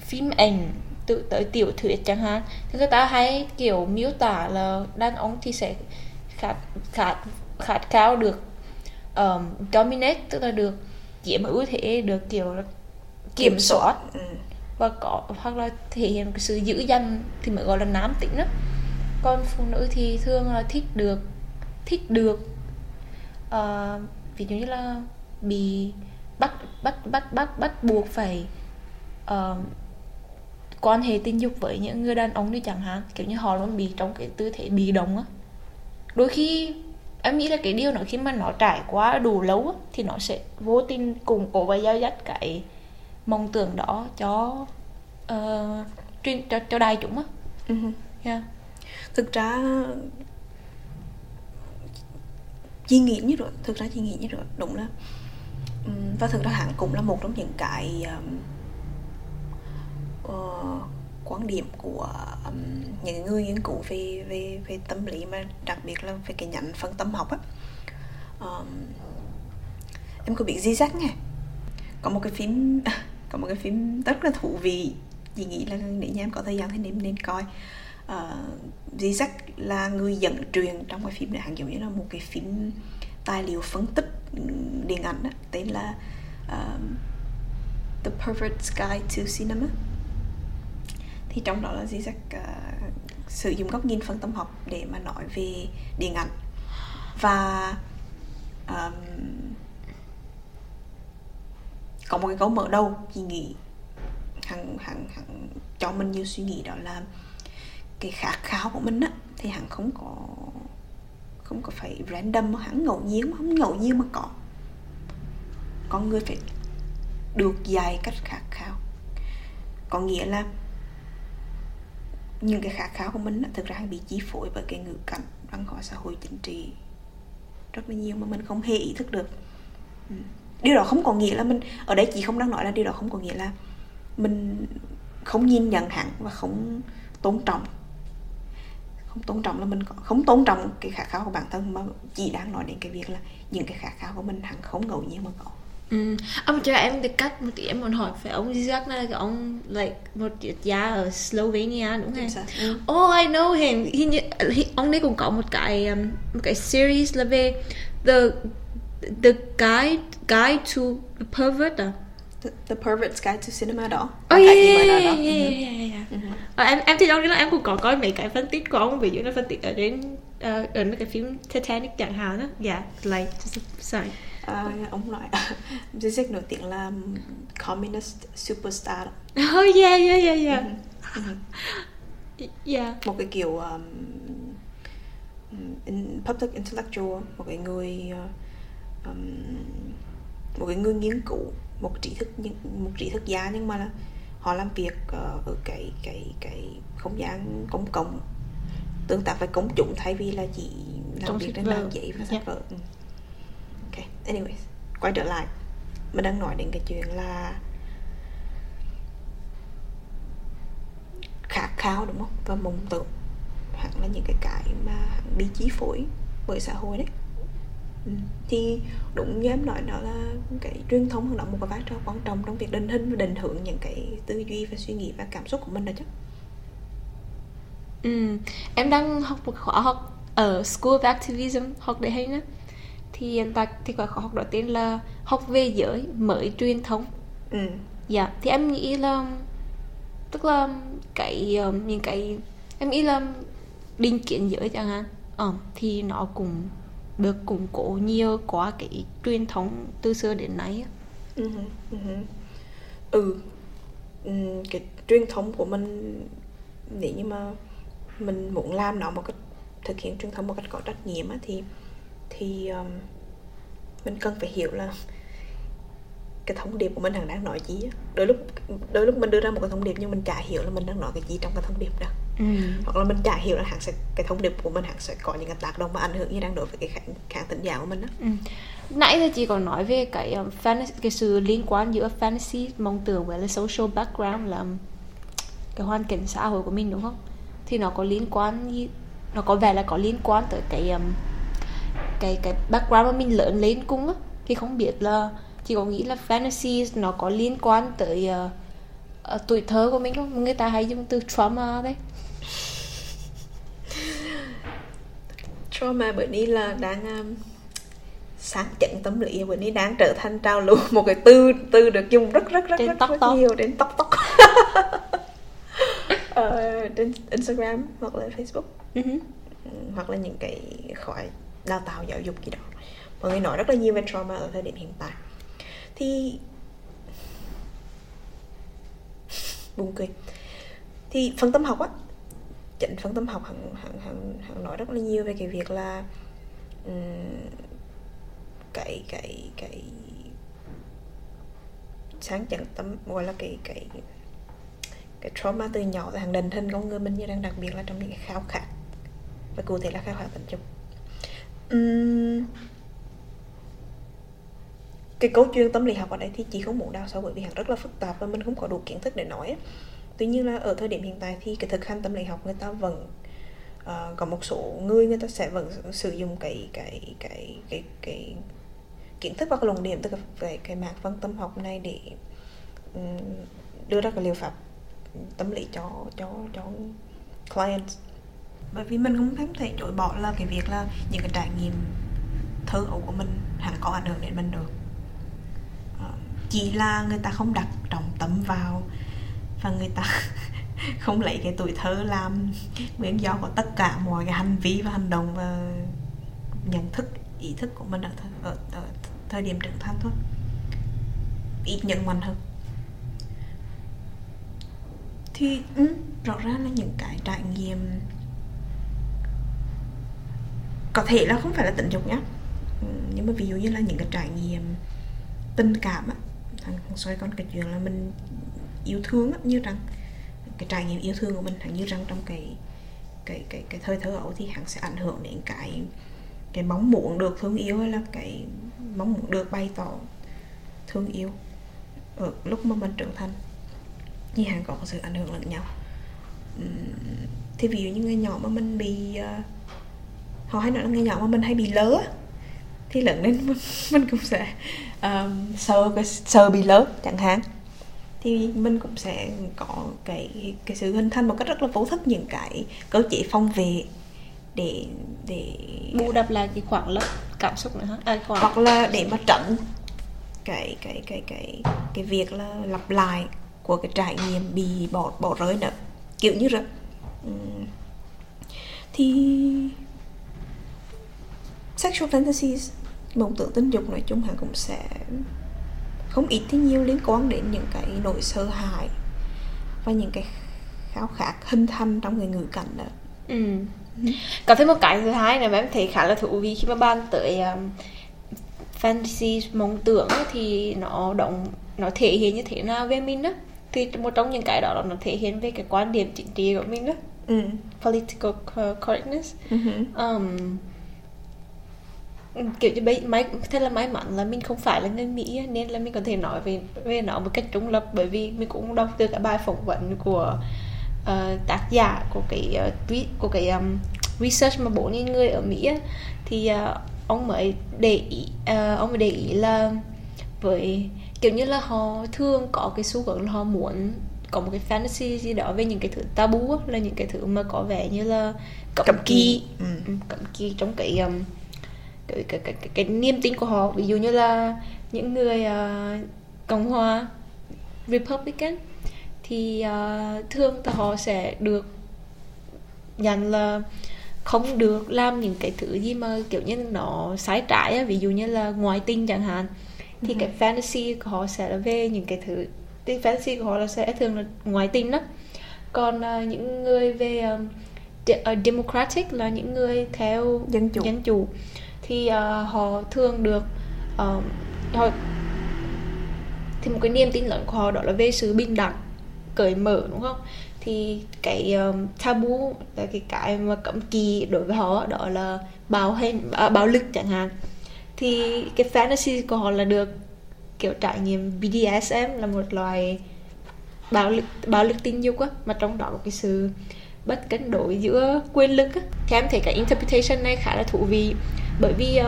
phim ảnh từ tới tiểu thuyết chẳng hạn, thì người ta hay kiểu miêu tả là đàn ông thì sẽ khát khao được dominate, tức là được chiếm ưu thế, được kiểu kiểm soát. Và có hoặc là thể hiện cái sự dữ dằn thì mới gọi là nam tính đó. Còn phụ nữ thì thường là thích được ví dụ như là bị bắt buộc phải quan hệ tình dục với những người đàn ông đi chẳng hạn, kiểu như họ luôn bị trong cái tư thế bị động á. Đôi khi em nghĩ là cái điều đó khi mà nó trải qua đủ lâu á, thì nó sẽ vô tình củng cố và giao dắt cái mong tưởng đó cho đại chúng á. Yeah. Thực ra chị nghĩ như rồi, đúng là Và thực ra hắn cũng là một trong những cái quan điểm của những người nghiên cứu về tâm lý, mà đặc biệt là về cái nhánh phân tâm học á. Em có biết Žižek nghe? Có một cái phim rất là thú vị, chị nghĩ là nếu như em có thời gian thì nên coi. Žižek là người dẫn truyền trong cái phim này, hắn giống như là một cái phim tài liệu phân tích điện ảnh đó, tên là The Pervert's Guide to Cinema. Thì trong đó là Žižek sử dụng góc nhìn phân tâm học để mà nói về điện ảnh. Và có một cái câu mở đầu chị nghĩ hắn cho mình nhiều suy nghĩ, đó là cái khát khao của mình á, thì hắn không có phải random, hắn ngẫu nhiên mà có. Con người phải được dạy cách khát khao, có nghĩa là những cái khát khao của mình thực ra bị chi phối bởi cái ngữ cảnh, văn hóa, xã hội, chính trị rất là nhiều mà mình không hề ý thức được. Điều đó không có nghĩa là mình, ở đây chị không đang nói là điều đó không có nghĩa là mình không nhìn nhận hẳn và không tôn trọng. Không tôn trọng là mình không tôn trọng cái khát khao của bản thân, mà chị đang nói đến cái việc là những cái khát khao của mình hẳn không ngẫu nhiên mà có. Ông cho em được cắt một tí, em muốn hỏi về ông Žižek này, cái ông like một triết gia ở Slovenia đúng không? Oh, I know him. Ông ấy cũng có một cái series là về the guide to the pervert. The Pervert's Guide to Cinema đó. Oh yeah. Em thì ông ấy là em cũng có coi mấy cái phân tích của ông, ví dụ là phân tích ở mấy cái phim Titanic chẳng hạn đó. Yeah, like just sorry. Ông nói Žižek nổi tiếng là communist superstar. Oh yeah. Yeah. Một cái kiểu public intellectual, một cái người nghiên cứu, một trí thức gia, nhưng mà là họ làm việc ở cái không gian công cộng, tương tác với công chúng thay vì là chỉ làm trong việc trên bàn giấy và sách vở. Okay, anyways, quay trở lại. Mình đang nói đến cái chuyện là khát khao đúng không? Và mộng tưởng hoặc là những cái mà bị chi phối bởi xã hội đấy. Thì đúng như em nói, đó là cái truyền thống đóng một cái vai trò quan trọng trong việc định hình và định hướng những cái tư duy và suy nghĩ và cảm xúc của mình đó chứ. Em đang học một khóa học ở School of Activism, học để hay nữa. Thì hiện tại thì khóa học đầu tiên là học về giới mới truyền thống. Dạ, thì em nghĩ là tức là những cái em nghĩ là định kiến giới chẳng hạn, thì nó cũng được củng cố nhiều qua cái truyền thống từ xưa đến nay. Cái truyền thống của mình, nếu như mà mình muốn làm nó một cách, thực hiện truyền thống một cách có trách nhiệm á, thì mình cần phải hiểu là cái thông điệp của mình hằng đang nói gì á. Đôi lúc mình đưa ra một cái thông điệp nhưng mình chả hiểu là mình đang nói cái gì trong cái thông điệp đó. Hoặc là mình chả hiểu là cái thông điệp của mình hẳn sẽ có những cái tác động và ảnh hưởng như đang đối với cái khả tính giả của mình đó. Nãy thì chị còn nói về cái sự liên quan giữa fantasy, mong tưởng với là social background, là cái hoàn cảnh xã hội của mình đúng không? Thì nó có vẻ là có liên quan tới cái background mà mình lớn lên cùng á. Thì không biết là chị có nghĩ là fantasy nó có liên quan tới tuổi thơ của mình không? Người ta hay dùng từ trauma đấy. Trauma bởi đi là đang sáng chẩn tâm lý, bởi đi đang trở thành trào lưu, một cái từ được dùng rất nhiều đến tóc trên Instagram hoặc là Facebook, hoặc là những cái khỏi đào tạo giáo dục gì đó. Mọi người nói rất là nhiều về trauma ở thời điểm hiện tại. Thì buồn cười, thì phân tâm học á, chỉnh phân tâm học hẳn nói rất là nhiều về cái việc là cái sáng chẩn tâm, gọi là cái trauma từ nhỏ, là hẳn định hình con người mình như đang, đặc biệt là trong những cái khao khát, và cụ thể là khao khát tình dục. cái cấu chuyên tâm lý học ở đây thì chị không muốn đào sâu bởi vì rất là phức tạp và mình không có đủ kiến thức để nói. Tuy nhiên là ở thời điểm hiện tại thì cái thực hành tâm lý học người ta vẫn có một số người ta sẽ vẫn sử dụng cái kiến thức và cái luận điểm từ cái mảng văn tâm học này để đưa ra cái liệu pháp tâm lý cho clients. Bởi vì mình cũng không thể chối bỏ là cái việc là những cái trải nghiệm thơ ấu của mình hẳn có ảnh hưởng đến mình được, chỉ là người ta không đặt trọng tâm vào và người ta không lấy cái tuổi thơ làm nguyên do của tất cả mọi cái hành vi và hành động và nhận thức, ý thức của mình ở thời điểm trưởng thành thôi, ít nhận mạnh hơn. Thì rõ ràng là những cái trải nghiệm có thể là không phải là tình dục nhá, nhưng mà ví dụ như là những cái trải nghiệm tình cảm á, xoay con cái chuyện là mình yêu thương á, như rằng cái trải nghiệm yêu thương của mình hẳn như rằng trong cái thời thơ ấu thì hẳn sẽ ảnh hưởng đến cái mong muốn được thương yêu hay là cái mong muốn được bày tỏ thương yêu ở lúc mà mình trưởng thành, như hẳn có sự ảnh hưởng lẫn nhau. Thì ví dụ như người nhỏ mà mình bị họ hay nói là người nhỏ mà mình hay bị lớ thì lớn lên mình cũng sẽ sợ bị lớ chẳng hạn, thì mình cũng sẽ có cái sự hình thành một cách rất là vô thức những cái cơ chế phòng vệ để bù đắp lại cái khoảng lớp cảm xúc nữa hoặc là để mà tránh cái việc là lặp lại của cái trải nghiệm bị bỏ rơi nữa, kiểu như rồi. Thì sexual fantasies, mộng tưởng tình dục nói chung hẳn cũng sẽ không ít thì nhiều liên quan đến những cái nỗi sợ hãi và những cái khao khát hình thành trong người ngữ cảnh đó. Có thêm một cái thứ hai này mà em thấy khá là thú vị khi mà bàn tới fantasy, mộng tưởng thì nó thể hiện như thế nào về mình đó. Thì một trong những cái đó là nó thể hiện về cái quan điểm chính trị của mình đó, political correctness. Kiểu như may mắn là mình không phải là người Mỹ nên là mình có thể nói về nó một cách trung lập, bởi vì mình cũng đọc từ cái bài phỏng vấn của tác giả của cái tweet của cái research mà 4.000 người ở Mỹ á, thì ông mới để ý là với kiểu như là họ thường có cái xu hướng là họ muốn có một cái fantasy gì đó về những cái thứ tabu, là những cái thứ mà có vẻ như là cấm kỵ trong cái niềm tin của họ. Ví dụ như là những người Cộng hòa Republican thì thường thì họ sẽ được dành là không được làm những cái thứ gì mà kiểu như nó sai trái á, ví dụ như là ngoại tình chẳng hạn. Thì cái fantasy của họ sẽ là về những cái thứ, thì fantasy của họ là sẽ thường là ngoại tình đó. Còn những người về Democratic là những người theo dân chủ thì họ thường được thì một cái niềm tin lớn của họ đó là về sự bình đẳng, cởi mở, đúng không? Thì cái tabu là cái mà cấm kỵ đối với họ đó là bạo lực chẳng hạn. Thì cái fantasy của họ là được kiểu trải nghiệm BDSM là một loại bạo lực tình dục á, mà trong đó có cái sự bất cân đối giữa quyền lực á. Thì em thấy cái interpretation này khá là thú vị, bởi vì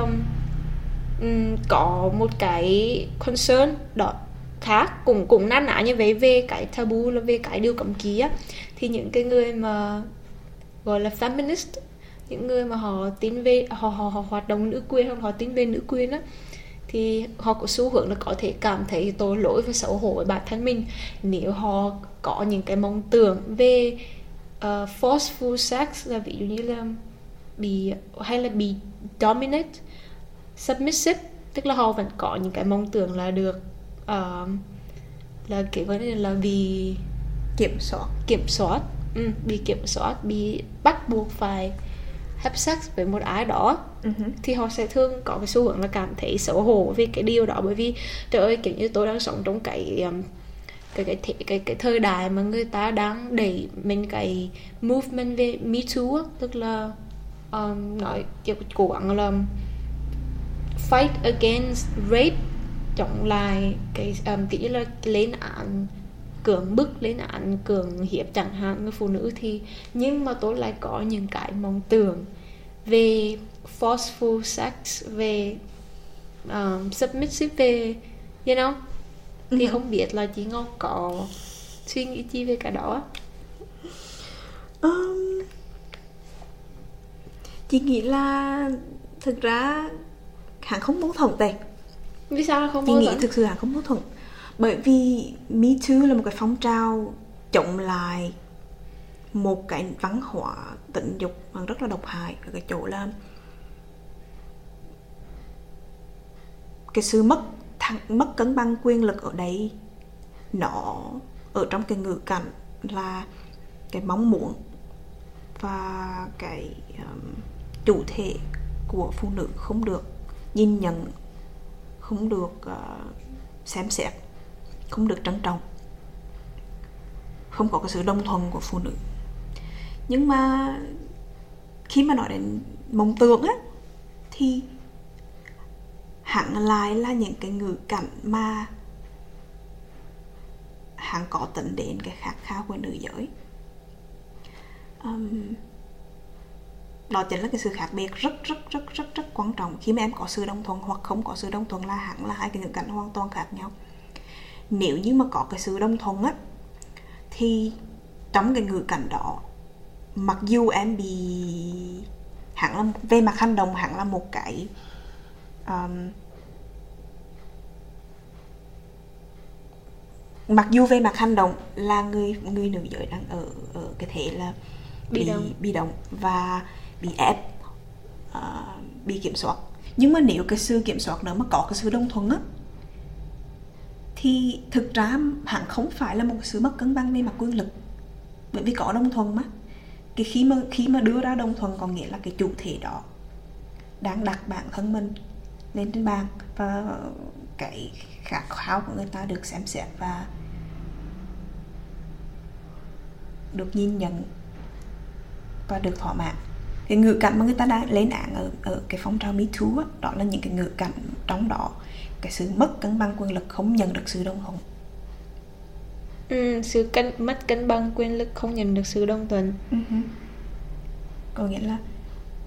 có một cái concern đó khác cũng nan ná như vậy về cái tabu, là về cái điều cấm kỵ á. Thì những cái người mà gọi là feminist, những người mà họ tin về họ hoạt động nữ quyền hoặc họ tin về nữ quyền á, thì họ có xu hướng là có thể cảm thấy tội lỗi và xấu hổ với bản thân mình nếu họ có những cái mong tưởng về forceful sex, là ví dụ như là bị dominate, submissive, tức là họ vẫn có những cái mong tưởng là được là kiểu gọi là bị kiểm soát, bị bắt buộc phải have sex với một ai đó. Thì họ sẽ thường có cái xu hướng là cảm thấy xấu hổ về cái điều đó, bởi vì trời ơi, kiểu như tôi đang sống trong cái thời đại mà người ta đang đẩy mình cái movement về Me Too á, tức là nói kiểu cố gắng là fight against rape chống lại cái kiểu là lên án cưỡng bức, lên án cưỡng hiếp chẳng hạn người phụ nữ. Thì nhưng mà tôi lại có những cái mong tưởng về forceful sex, về submissive, về you know. Thì không biết là chị Ngọc có suy nghĩ chi về cái đó? Chị nghĩ là thực ra hắn không mâu thuẫn tệ. Vì sao là không mâu thuẫn? Chị nghĩ thực sự hắn không mâu thuẫn, bởi vì Me Too là một cái phong trào chống lại một cái văn hóa tình dục mà rất là độc hại ở cái chỗ là cái sự mất cân bằng quyền lực ở đây. Nó ở trong cái ngữ cảnh là cái mong muốn và cái chủ thể của phụ nữ không được nhìn nhận, không được xem xét, không được trân trọng, không có cái sự đồng thuận của phụ nữ. Nhưng mà khi mà nói đến mộng tưởng á, thì hẳn lại là những cái ngữ cảnh mà hẳn có tính đến cái khát khao của nữ giới. Đó chính là cái sự khác biệt rất quan trọng. Khi mà em có sự đồng thuận hoặc không có sự đồng thuận là hẳn là hai cái ngữ cảnh hoàn toàn khác nhau. Nếu như mà có cái sự đồng thuận á, thì trong cái ngữ cảnh đó, mặc dù em bị hẳn là về mặt hành động hẳn là một cái mặc dù về mặt hành động là người nữ giới đang ở cái thể là bị động và bị ép, bị kiểm soát. Nhưng mà nếu cái sự kiểm soát nữa mà có cái sự đồng thuận á, thì thực ra hẳn không phải là một cái sự mất cân bằng về mặt quyền lực, bởi vì có đồng thuận mà. Cái khi mà đưa ra đồng thuận có nghĩa là cái chủ thể đó đang đặt bản thân mình lên trên bàn và cái khát khao của người ta được xem xét và được nhìn nhận và được thỏa mãn. Cái ngữ cảnh mà người ta đang lên án ở cái phong trào Me Too đó, đó là những cái ngữ cảnh trong đó cái sự mất cân bằng quyền lực, không nhận được sự đồng thuận. Sự mất cân bằng quyền lực, không nhận được sự đồng thuận. Có nghĩa là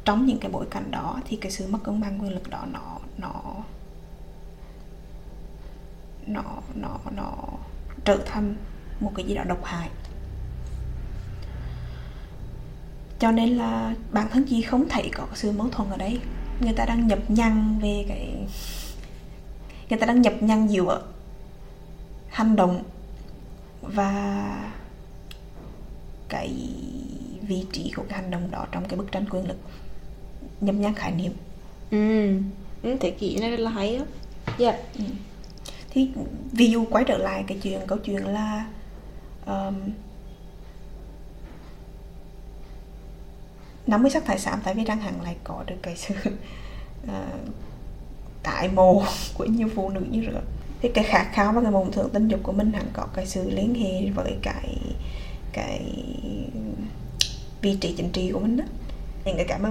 trong những cái bối cảnh đó thì cái sự mất cân bằng quyền lực đó nó trở thành một cái gì đó độc hại. Cho nên là bản thân chị không thấy có sự mâu thuẫn ở đây. Người ta đang nhập nhằng về cái, người ta đang nhập nhằng giữa hành động và cái vị trí của cái hành động đó trong cái bức tranh quyền lực, nhập nhằng khái niệm. Thế kỹ này là hay á. Yeah. Thì ví dụ quay trở lại cái câu chuyện là nắm với sắc thái xám, tại vì đang hẳn lại có được cái sự tại mồ của nhiều phụ nữ như rửa. Thì cái khát khao và cái mộng tưởng tình dục của mình hẳn có cái sự liên hệ với cái vị trí chính trị của mình đó. Những cái mà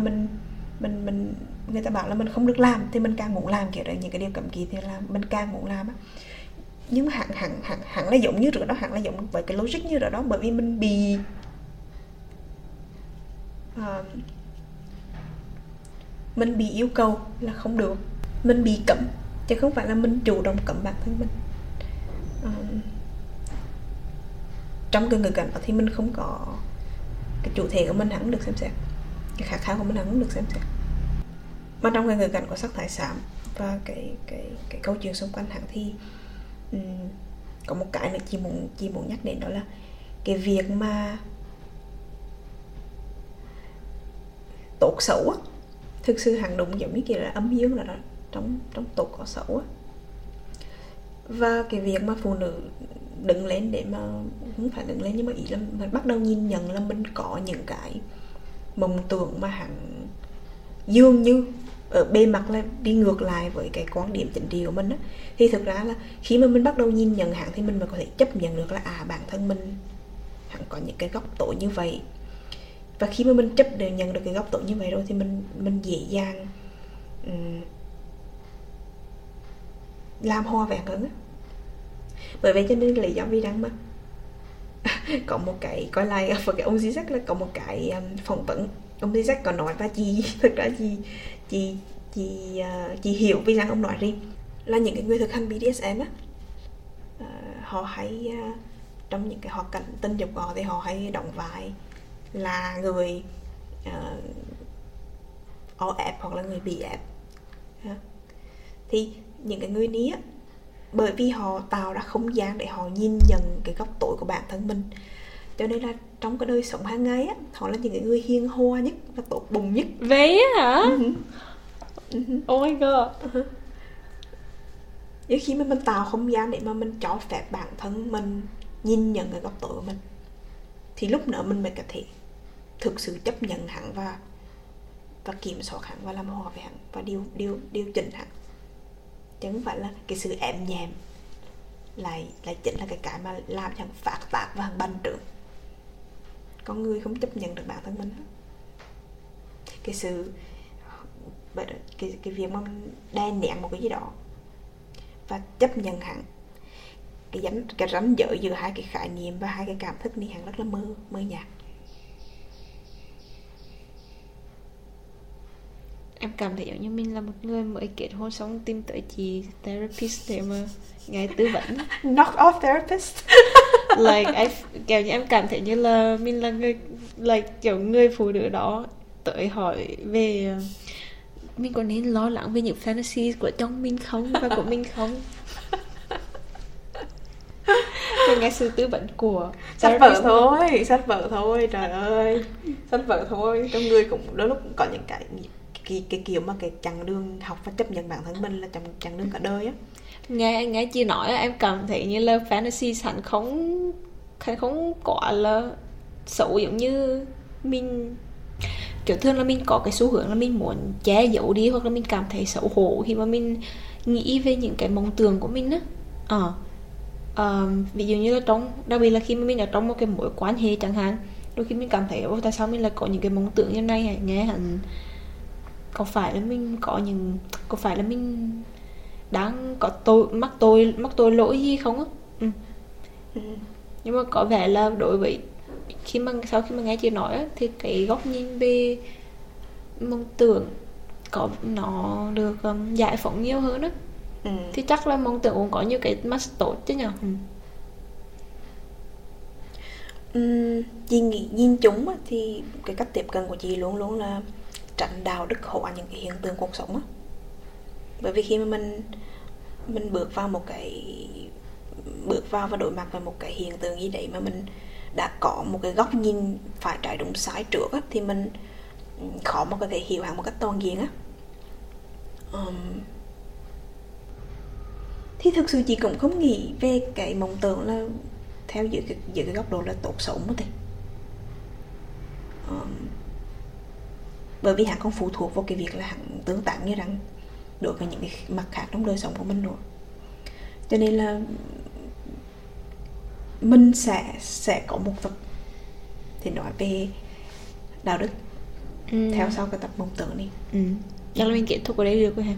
mình người ta bảo là mình không được làm thì mình càng muốn làm, kiểu đấy, những cái điều cấm kỵ thì làm mình càng muốn làm á. Nhưng mà hẳn là giống như rửa đó, hẳn là giống với cái logic như rửa đó, bởi vì mình bị yêu cầu là không được, mình bị cấm chứ không phải là mình chủ động cấm bản thân mình. Trong cái ngữ cảnh đó thì mình không có cái chủ thể của mình hẳn được xem xét, cái khát khao của mình hẳn được xem xét. Mà trong cái ngữ cảnh của sắc thái xám và cái câu chuyện xung quanh hẳn thì có một cái nữa chị muốn nhắc đến, đó là cái việc mà tốt xấu á. Thực sự hẳn đúng giống như kiểu là âm dương là đó, trong tốt có xấu á. Và cái việc mà phụ nữ đứng lên để mà, không phải đứng lên nhưng mà ý là mình bắt đầu nhìn nhận là mình có những cái mộng tưởng mà hẳn dường như ở bề mặt là đi ngược lại với cái quan điểm chính trị của mình á. Thì thực ra là khi mà mình bắt đầu nhìn nhận hẳn thì mình mới có thể chấp nhận được là bản thân mình hẳn có những cái góc tối như vậy. Và khi mà mình nhận được cái góc tối như vậy rồi thì mình dễ dàng làm hoa vàng ấn. Bởi vậy cho nên là giáo viên đang mắc có một cái coi lại like, và cái ông Žižek là có một cái phỏng vấn. Ông Žižek có nói và chị thực ra chị hiểu vì rằng ông nói riêng là những cái người thực hành BDSM á, họ hay trong những cái hoạt cảnh tình dục của họ thì họ hay đóng vai là người o ép hoặc là người bị ép. Thì những cái người ní á, bởi vì họ tạo ra không gian để họ nhìn nhận cái góc tối của bản thân mình, cho nên là trong cái đời sống hàng ngày á, họ là những người hiền hòa nhất và tốt bụng nhất. Vậy hả? Oh my god. Nếu khi mà mình tạo không gian để mà mình cho phép bản thân mình nhìn nhận cái góc tối của mình, thì lúc nữa mình mới có thể thực sự chấp nhận hẳn và kiểm soát hẳn và làm hòa với hẳn và điều chỉnh hẳn. Chứ không phải là cái sự ẻm nhèm lại chính là cái mà làm cho hẳn phạt tạc và hẳn bành trướng. Con người không chấp nhận được bản thân mình hết. Cái việc mà mình đè nén một cái gì đó và chấp nhận hẳn cái ranh giới giữa hai cái khái niệm và hai cái cảm thức này hẳn rất là mơ nhạt. Em cảm thấy giống như mình là một người mới kết hôn xong tìm tới chị therapist để mà ngày tư vấn. Knock off therapist. Like kiểu như em cảm thấy như là mình là người like kiểu người phụ nữ đó tới hỏi về mình có nên lo lắng về những fantasy của chồng mình không và của mình không. Mình nghe sự tư vấn của sách vở thôi trời ơi, sách vở thôi. Trong người cũng đôi lúc cũng có những cái kiểu mà cái chặng đường học và chấp nhận bản thân mình là chặng đường cả đời á. Nghe chị nói em cảm thấy như là fantasy hẳn không quá là xấu, giống như mình kiểu thường là mình có cái xu hướng là mình muốn che giấu đi hoặc là mình cảm thấy xấu hổ khi mà mình nghĩ về những cái mộng tưởng của mình á. Ví dụ như là đặc biệt là khi mà mình ở trong một cái mối quan hệ chẳng hạn, đôi khi mình cảm thấy tại sao mình lại có những cái mộng tưởng như này, nghe hẳn có phải là mình đang có mắc tôi lỗi gì không á. Nhưng mà có vẻ là đối với sau khi mà nghe chị nói ấy, thì cái góc nhìn về mong tưởng nó được giải phóng nhiều hơn á. Thì chắc là mong tưởng cũng có nhiều cái mắt tốt chứ nhở. Chị nhìn chúng ấy, thì cái cách tiếp cận của chị luôn luôn là tránh đạo đức hóa những cái hiện tượng cuộc sống á. Bởi vì khi mà mình bước vào và đối mặt với một cái hiện tượng gì đấy mà mình đã có một cái góc nhìn phải trái đúng sai trước á, thì mình khó mà có thể hiểu hẳn một cách toàn diện á. Thì thực sự chị cũng không nghĩ về cái mộng tưởng là theo giữa cái góc độ là tốt xấu một tí, bởi vì hẳn không phụ thuộc vào cái việc là hẳn tương tác như rằng đối với những cái mặt khác trong đời sống của mình rồi. Cho nên là mình sẽ có một tập thì nói về đạo đức theo sau cái tập mộng tưởng này. Chắc là mình kết thúc ở đây được rồi hả?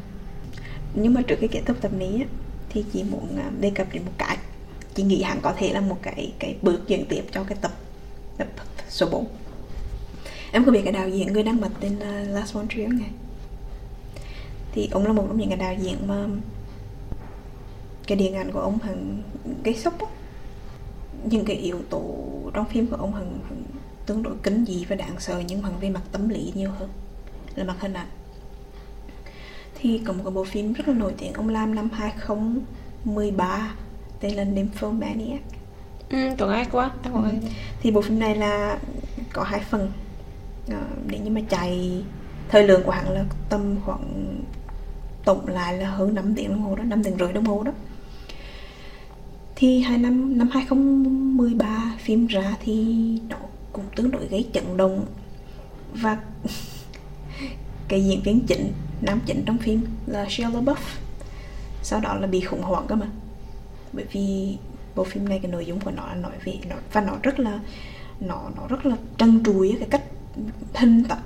Nhưng mà trước cái kết thúc tập này thì chị muốn đề cập đến một cái chị nghĩ hẳn có thể là một cái bước dẫn tiếp cho cái tập số 4. Em có biết cái đạo diễn người Đan Mạch tên là Lars Von Trier này. Thì ông là một trong những cái đạo diễn mà cái điện ảnh của ông hẳn gây sốc á. Những cái yếu tố trong phim của ông hẳn tương đối kinh dị và đáng sợ, nhưng hẳn về mặt tâm lý nhiều hơn là mặt hình ảnh. Thì có một cái bộ phim rất là nổi tiếng ông làm năm 2013 tên là Nymphomaniac. Tưởng ác quá. Thì bộ phim này là có 2 phần. Nếu như mà chạy thời lượng của hẳn là tầm khoảng tổng lại là hơn 5 tiếng đồng hồ đó, 5 tiếng rưỡi đồng hồ đó. Thì năm 2013 phim ra thì nó cũng tương đối gây chấn động. Và cái diễn viên chính, nam chính trong phim là Shia LaBeouf sau đó là bị khủng hoảng cơ mà. Bởi vì bộ phim này cái nội dung của nó là nó rất là trần trụi, cái cách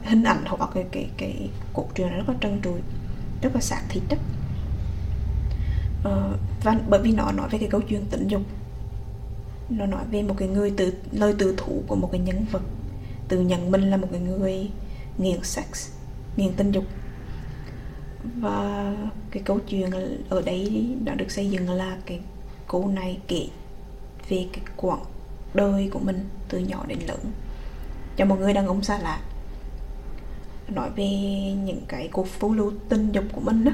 hình ảnh hoặc cái cốt truyện nó rất là trần trụi, rất là xác thịt đó. Và bởi vì nó nói về cái câu chuyện tình dục, nó nói về một cái người từ lời tự thú của một cái nhân vật tự nhận mình là một cái người nghiện sex, nghiện tình dục. Và cái câu chuyện ở đấy đã được xây dựng là cái cô này kể về cái quãng đời của mình từ nhỏ đến lớn cho một người đàn ông xa lạ, nói về những cái cuộc phiêu lưu tình dục của mình đó,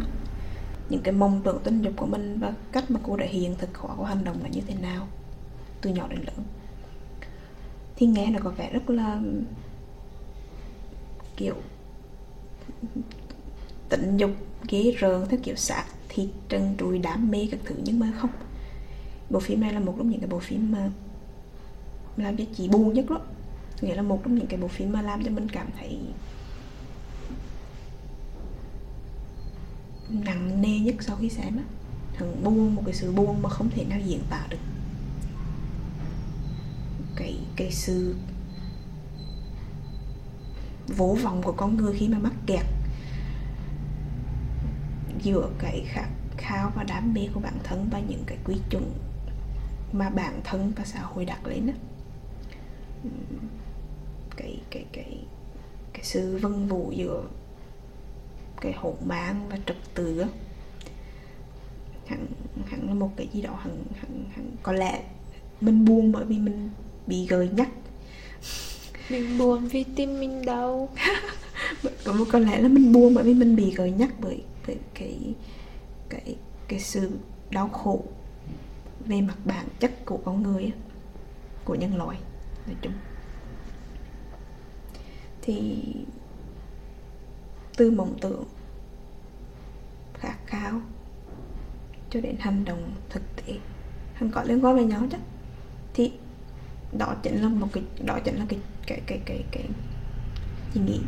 những cái mong tưởng tình dục của mình và cách mà cô đã hiện thực hóa của hành động là như thế nào từ nhỏ đến lớn. Thì nghe nó có vẻ rất là kiểu tình dục ghê rợn theo kiểu xác thịt trần trụi đam mê các thứ, nhưng mà không, bộ phim này là một trong những cái bộ phim mà làm cho chị buồn nhất đó, nghĩa là một trong những cái bộ phim mà làm cho mình cảm thấy nặng nề nhất sau khi xem á, thằng buồn, một cái sự buồn mà không thể nào diễn tả được, cái sự vô vọng của con người khi mà mắc kẹt giữa cái khát khao và đam mê của bản thân và những cái quy chuẩn mà bản thân và xã hội đặt lên á, cái sự vân vụ giữa cái hỗn mang và trật tự á. Hẳn là một cái gì đó, hẳn có lẽ mình buồn bởi vì mình bị gợi nhắc, mình buồn vì tim mình đau. Có lẽ là mình buồn bởi vì mình bị gợi nhắc bởi cái sự đau khổ về mặt bản chất của con người á, của nhân loại nói chung. Thì từ mộng tưởng, khát khao cho đến hành động thực tế, hẳn có liên quan với nhau chứ. Thì đó chính là một cái, đó chính là cái gì nghĩ,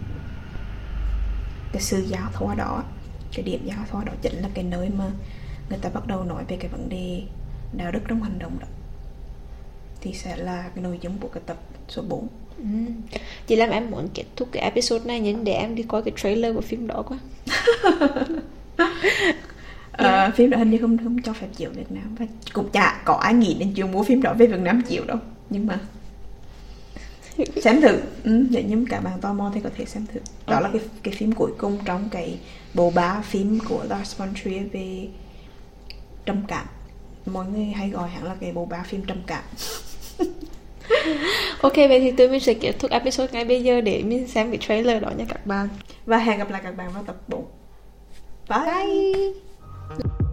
cái sự giao thoa đó, cái điểm giao thoa đó chính là cái nơi mà người ta bắt đầu nói về cái vấn đề đạo đức trong hành động đó, thì sẽ là cái nội dung của cái tập số 4. Chị làm em muốn kết thúc cái episode này nhưng để em đi coi cái trailer của phim đó quá. Phim đó hình như không cho phép chiếu Việt Nam và cũng chả có ai nghĩ đến chuyện mua phim đó về Việt Nam chiếu đâu, nhưng mà xem thử. Để nhưng cả bạn tò mò thì có thể xem thử. Đó là cái phim cuối cùng trong cái bộ ba phim của Lars Von Trier về trầm cảm. Mọi người hay gọi hẳn là cái bộ ba phim trầm cảm. Ok, vậy thì tụi mình sẽ kết thúc episode ngay bây giờ để mình xem cái trailer đó nha các bạn. Và hẹn gặp lại các bạn vào tập 4. Bye, bye.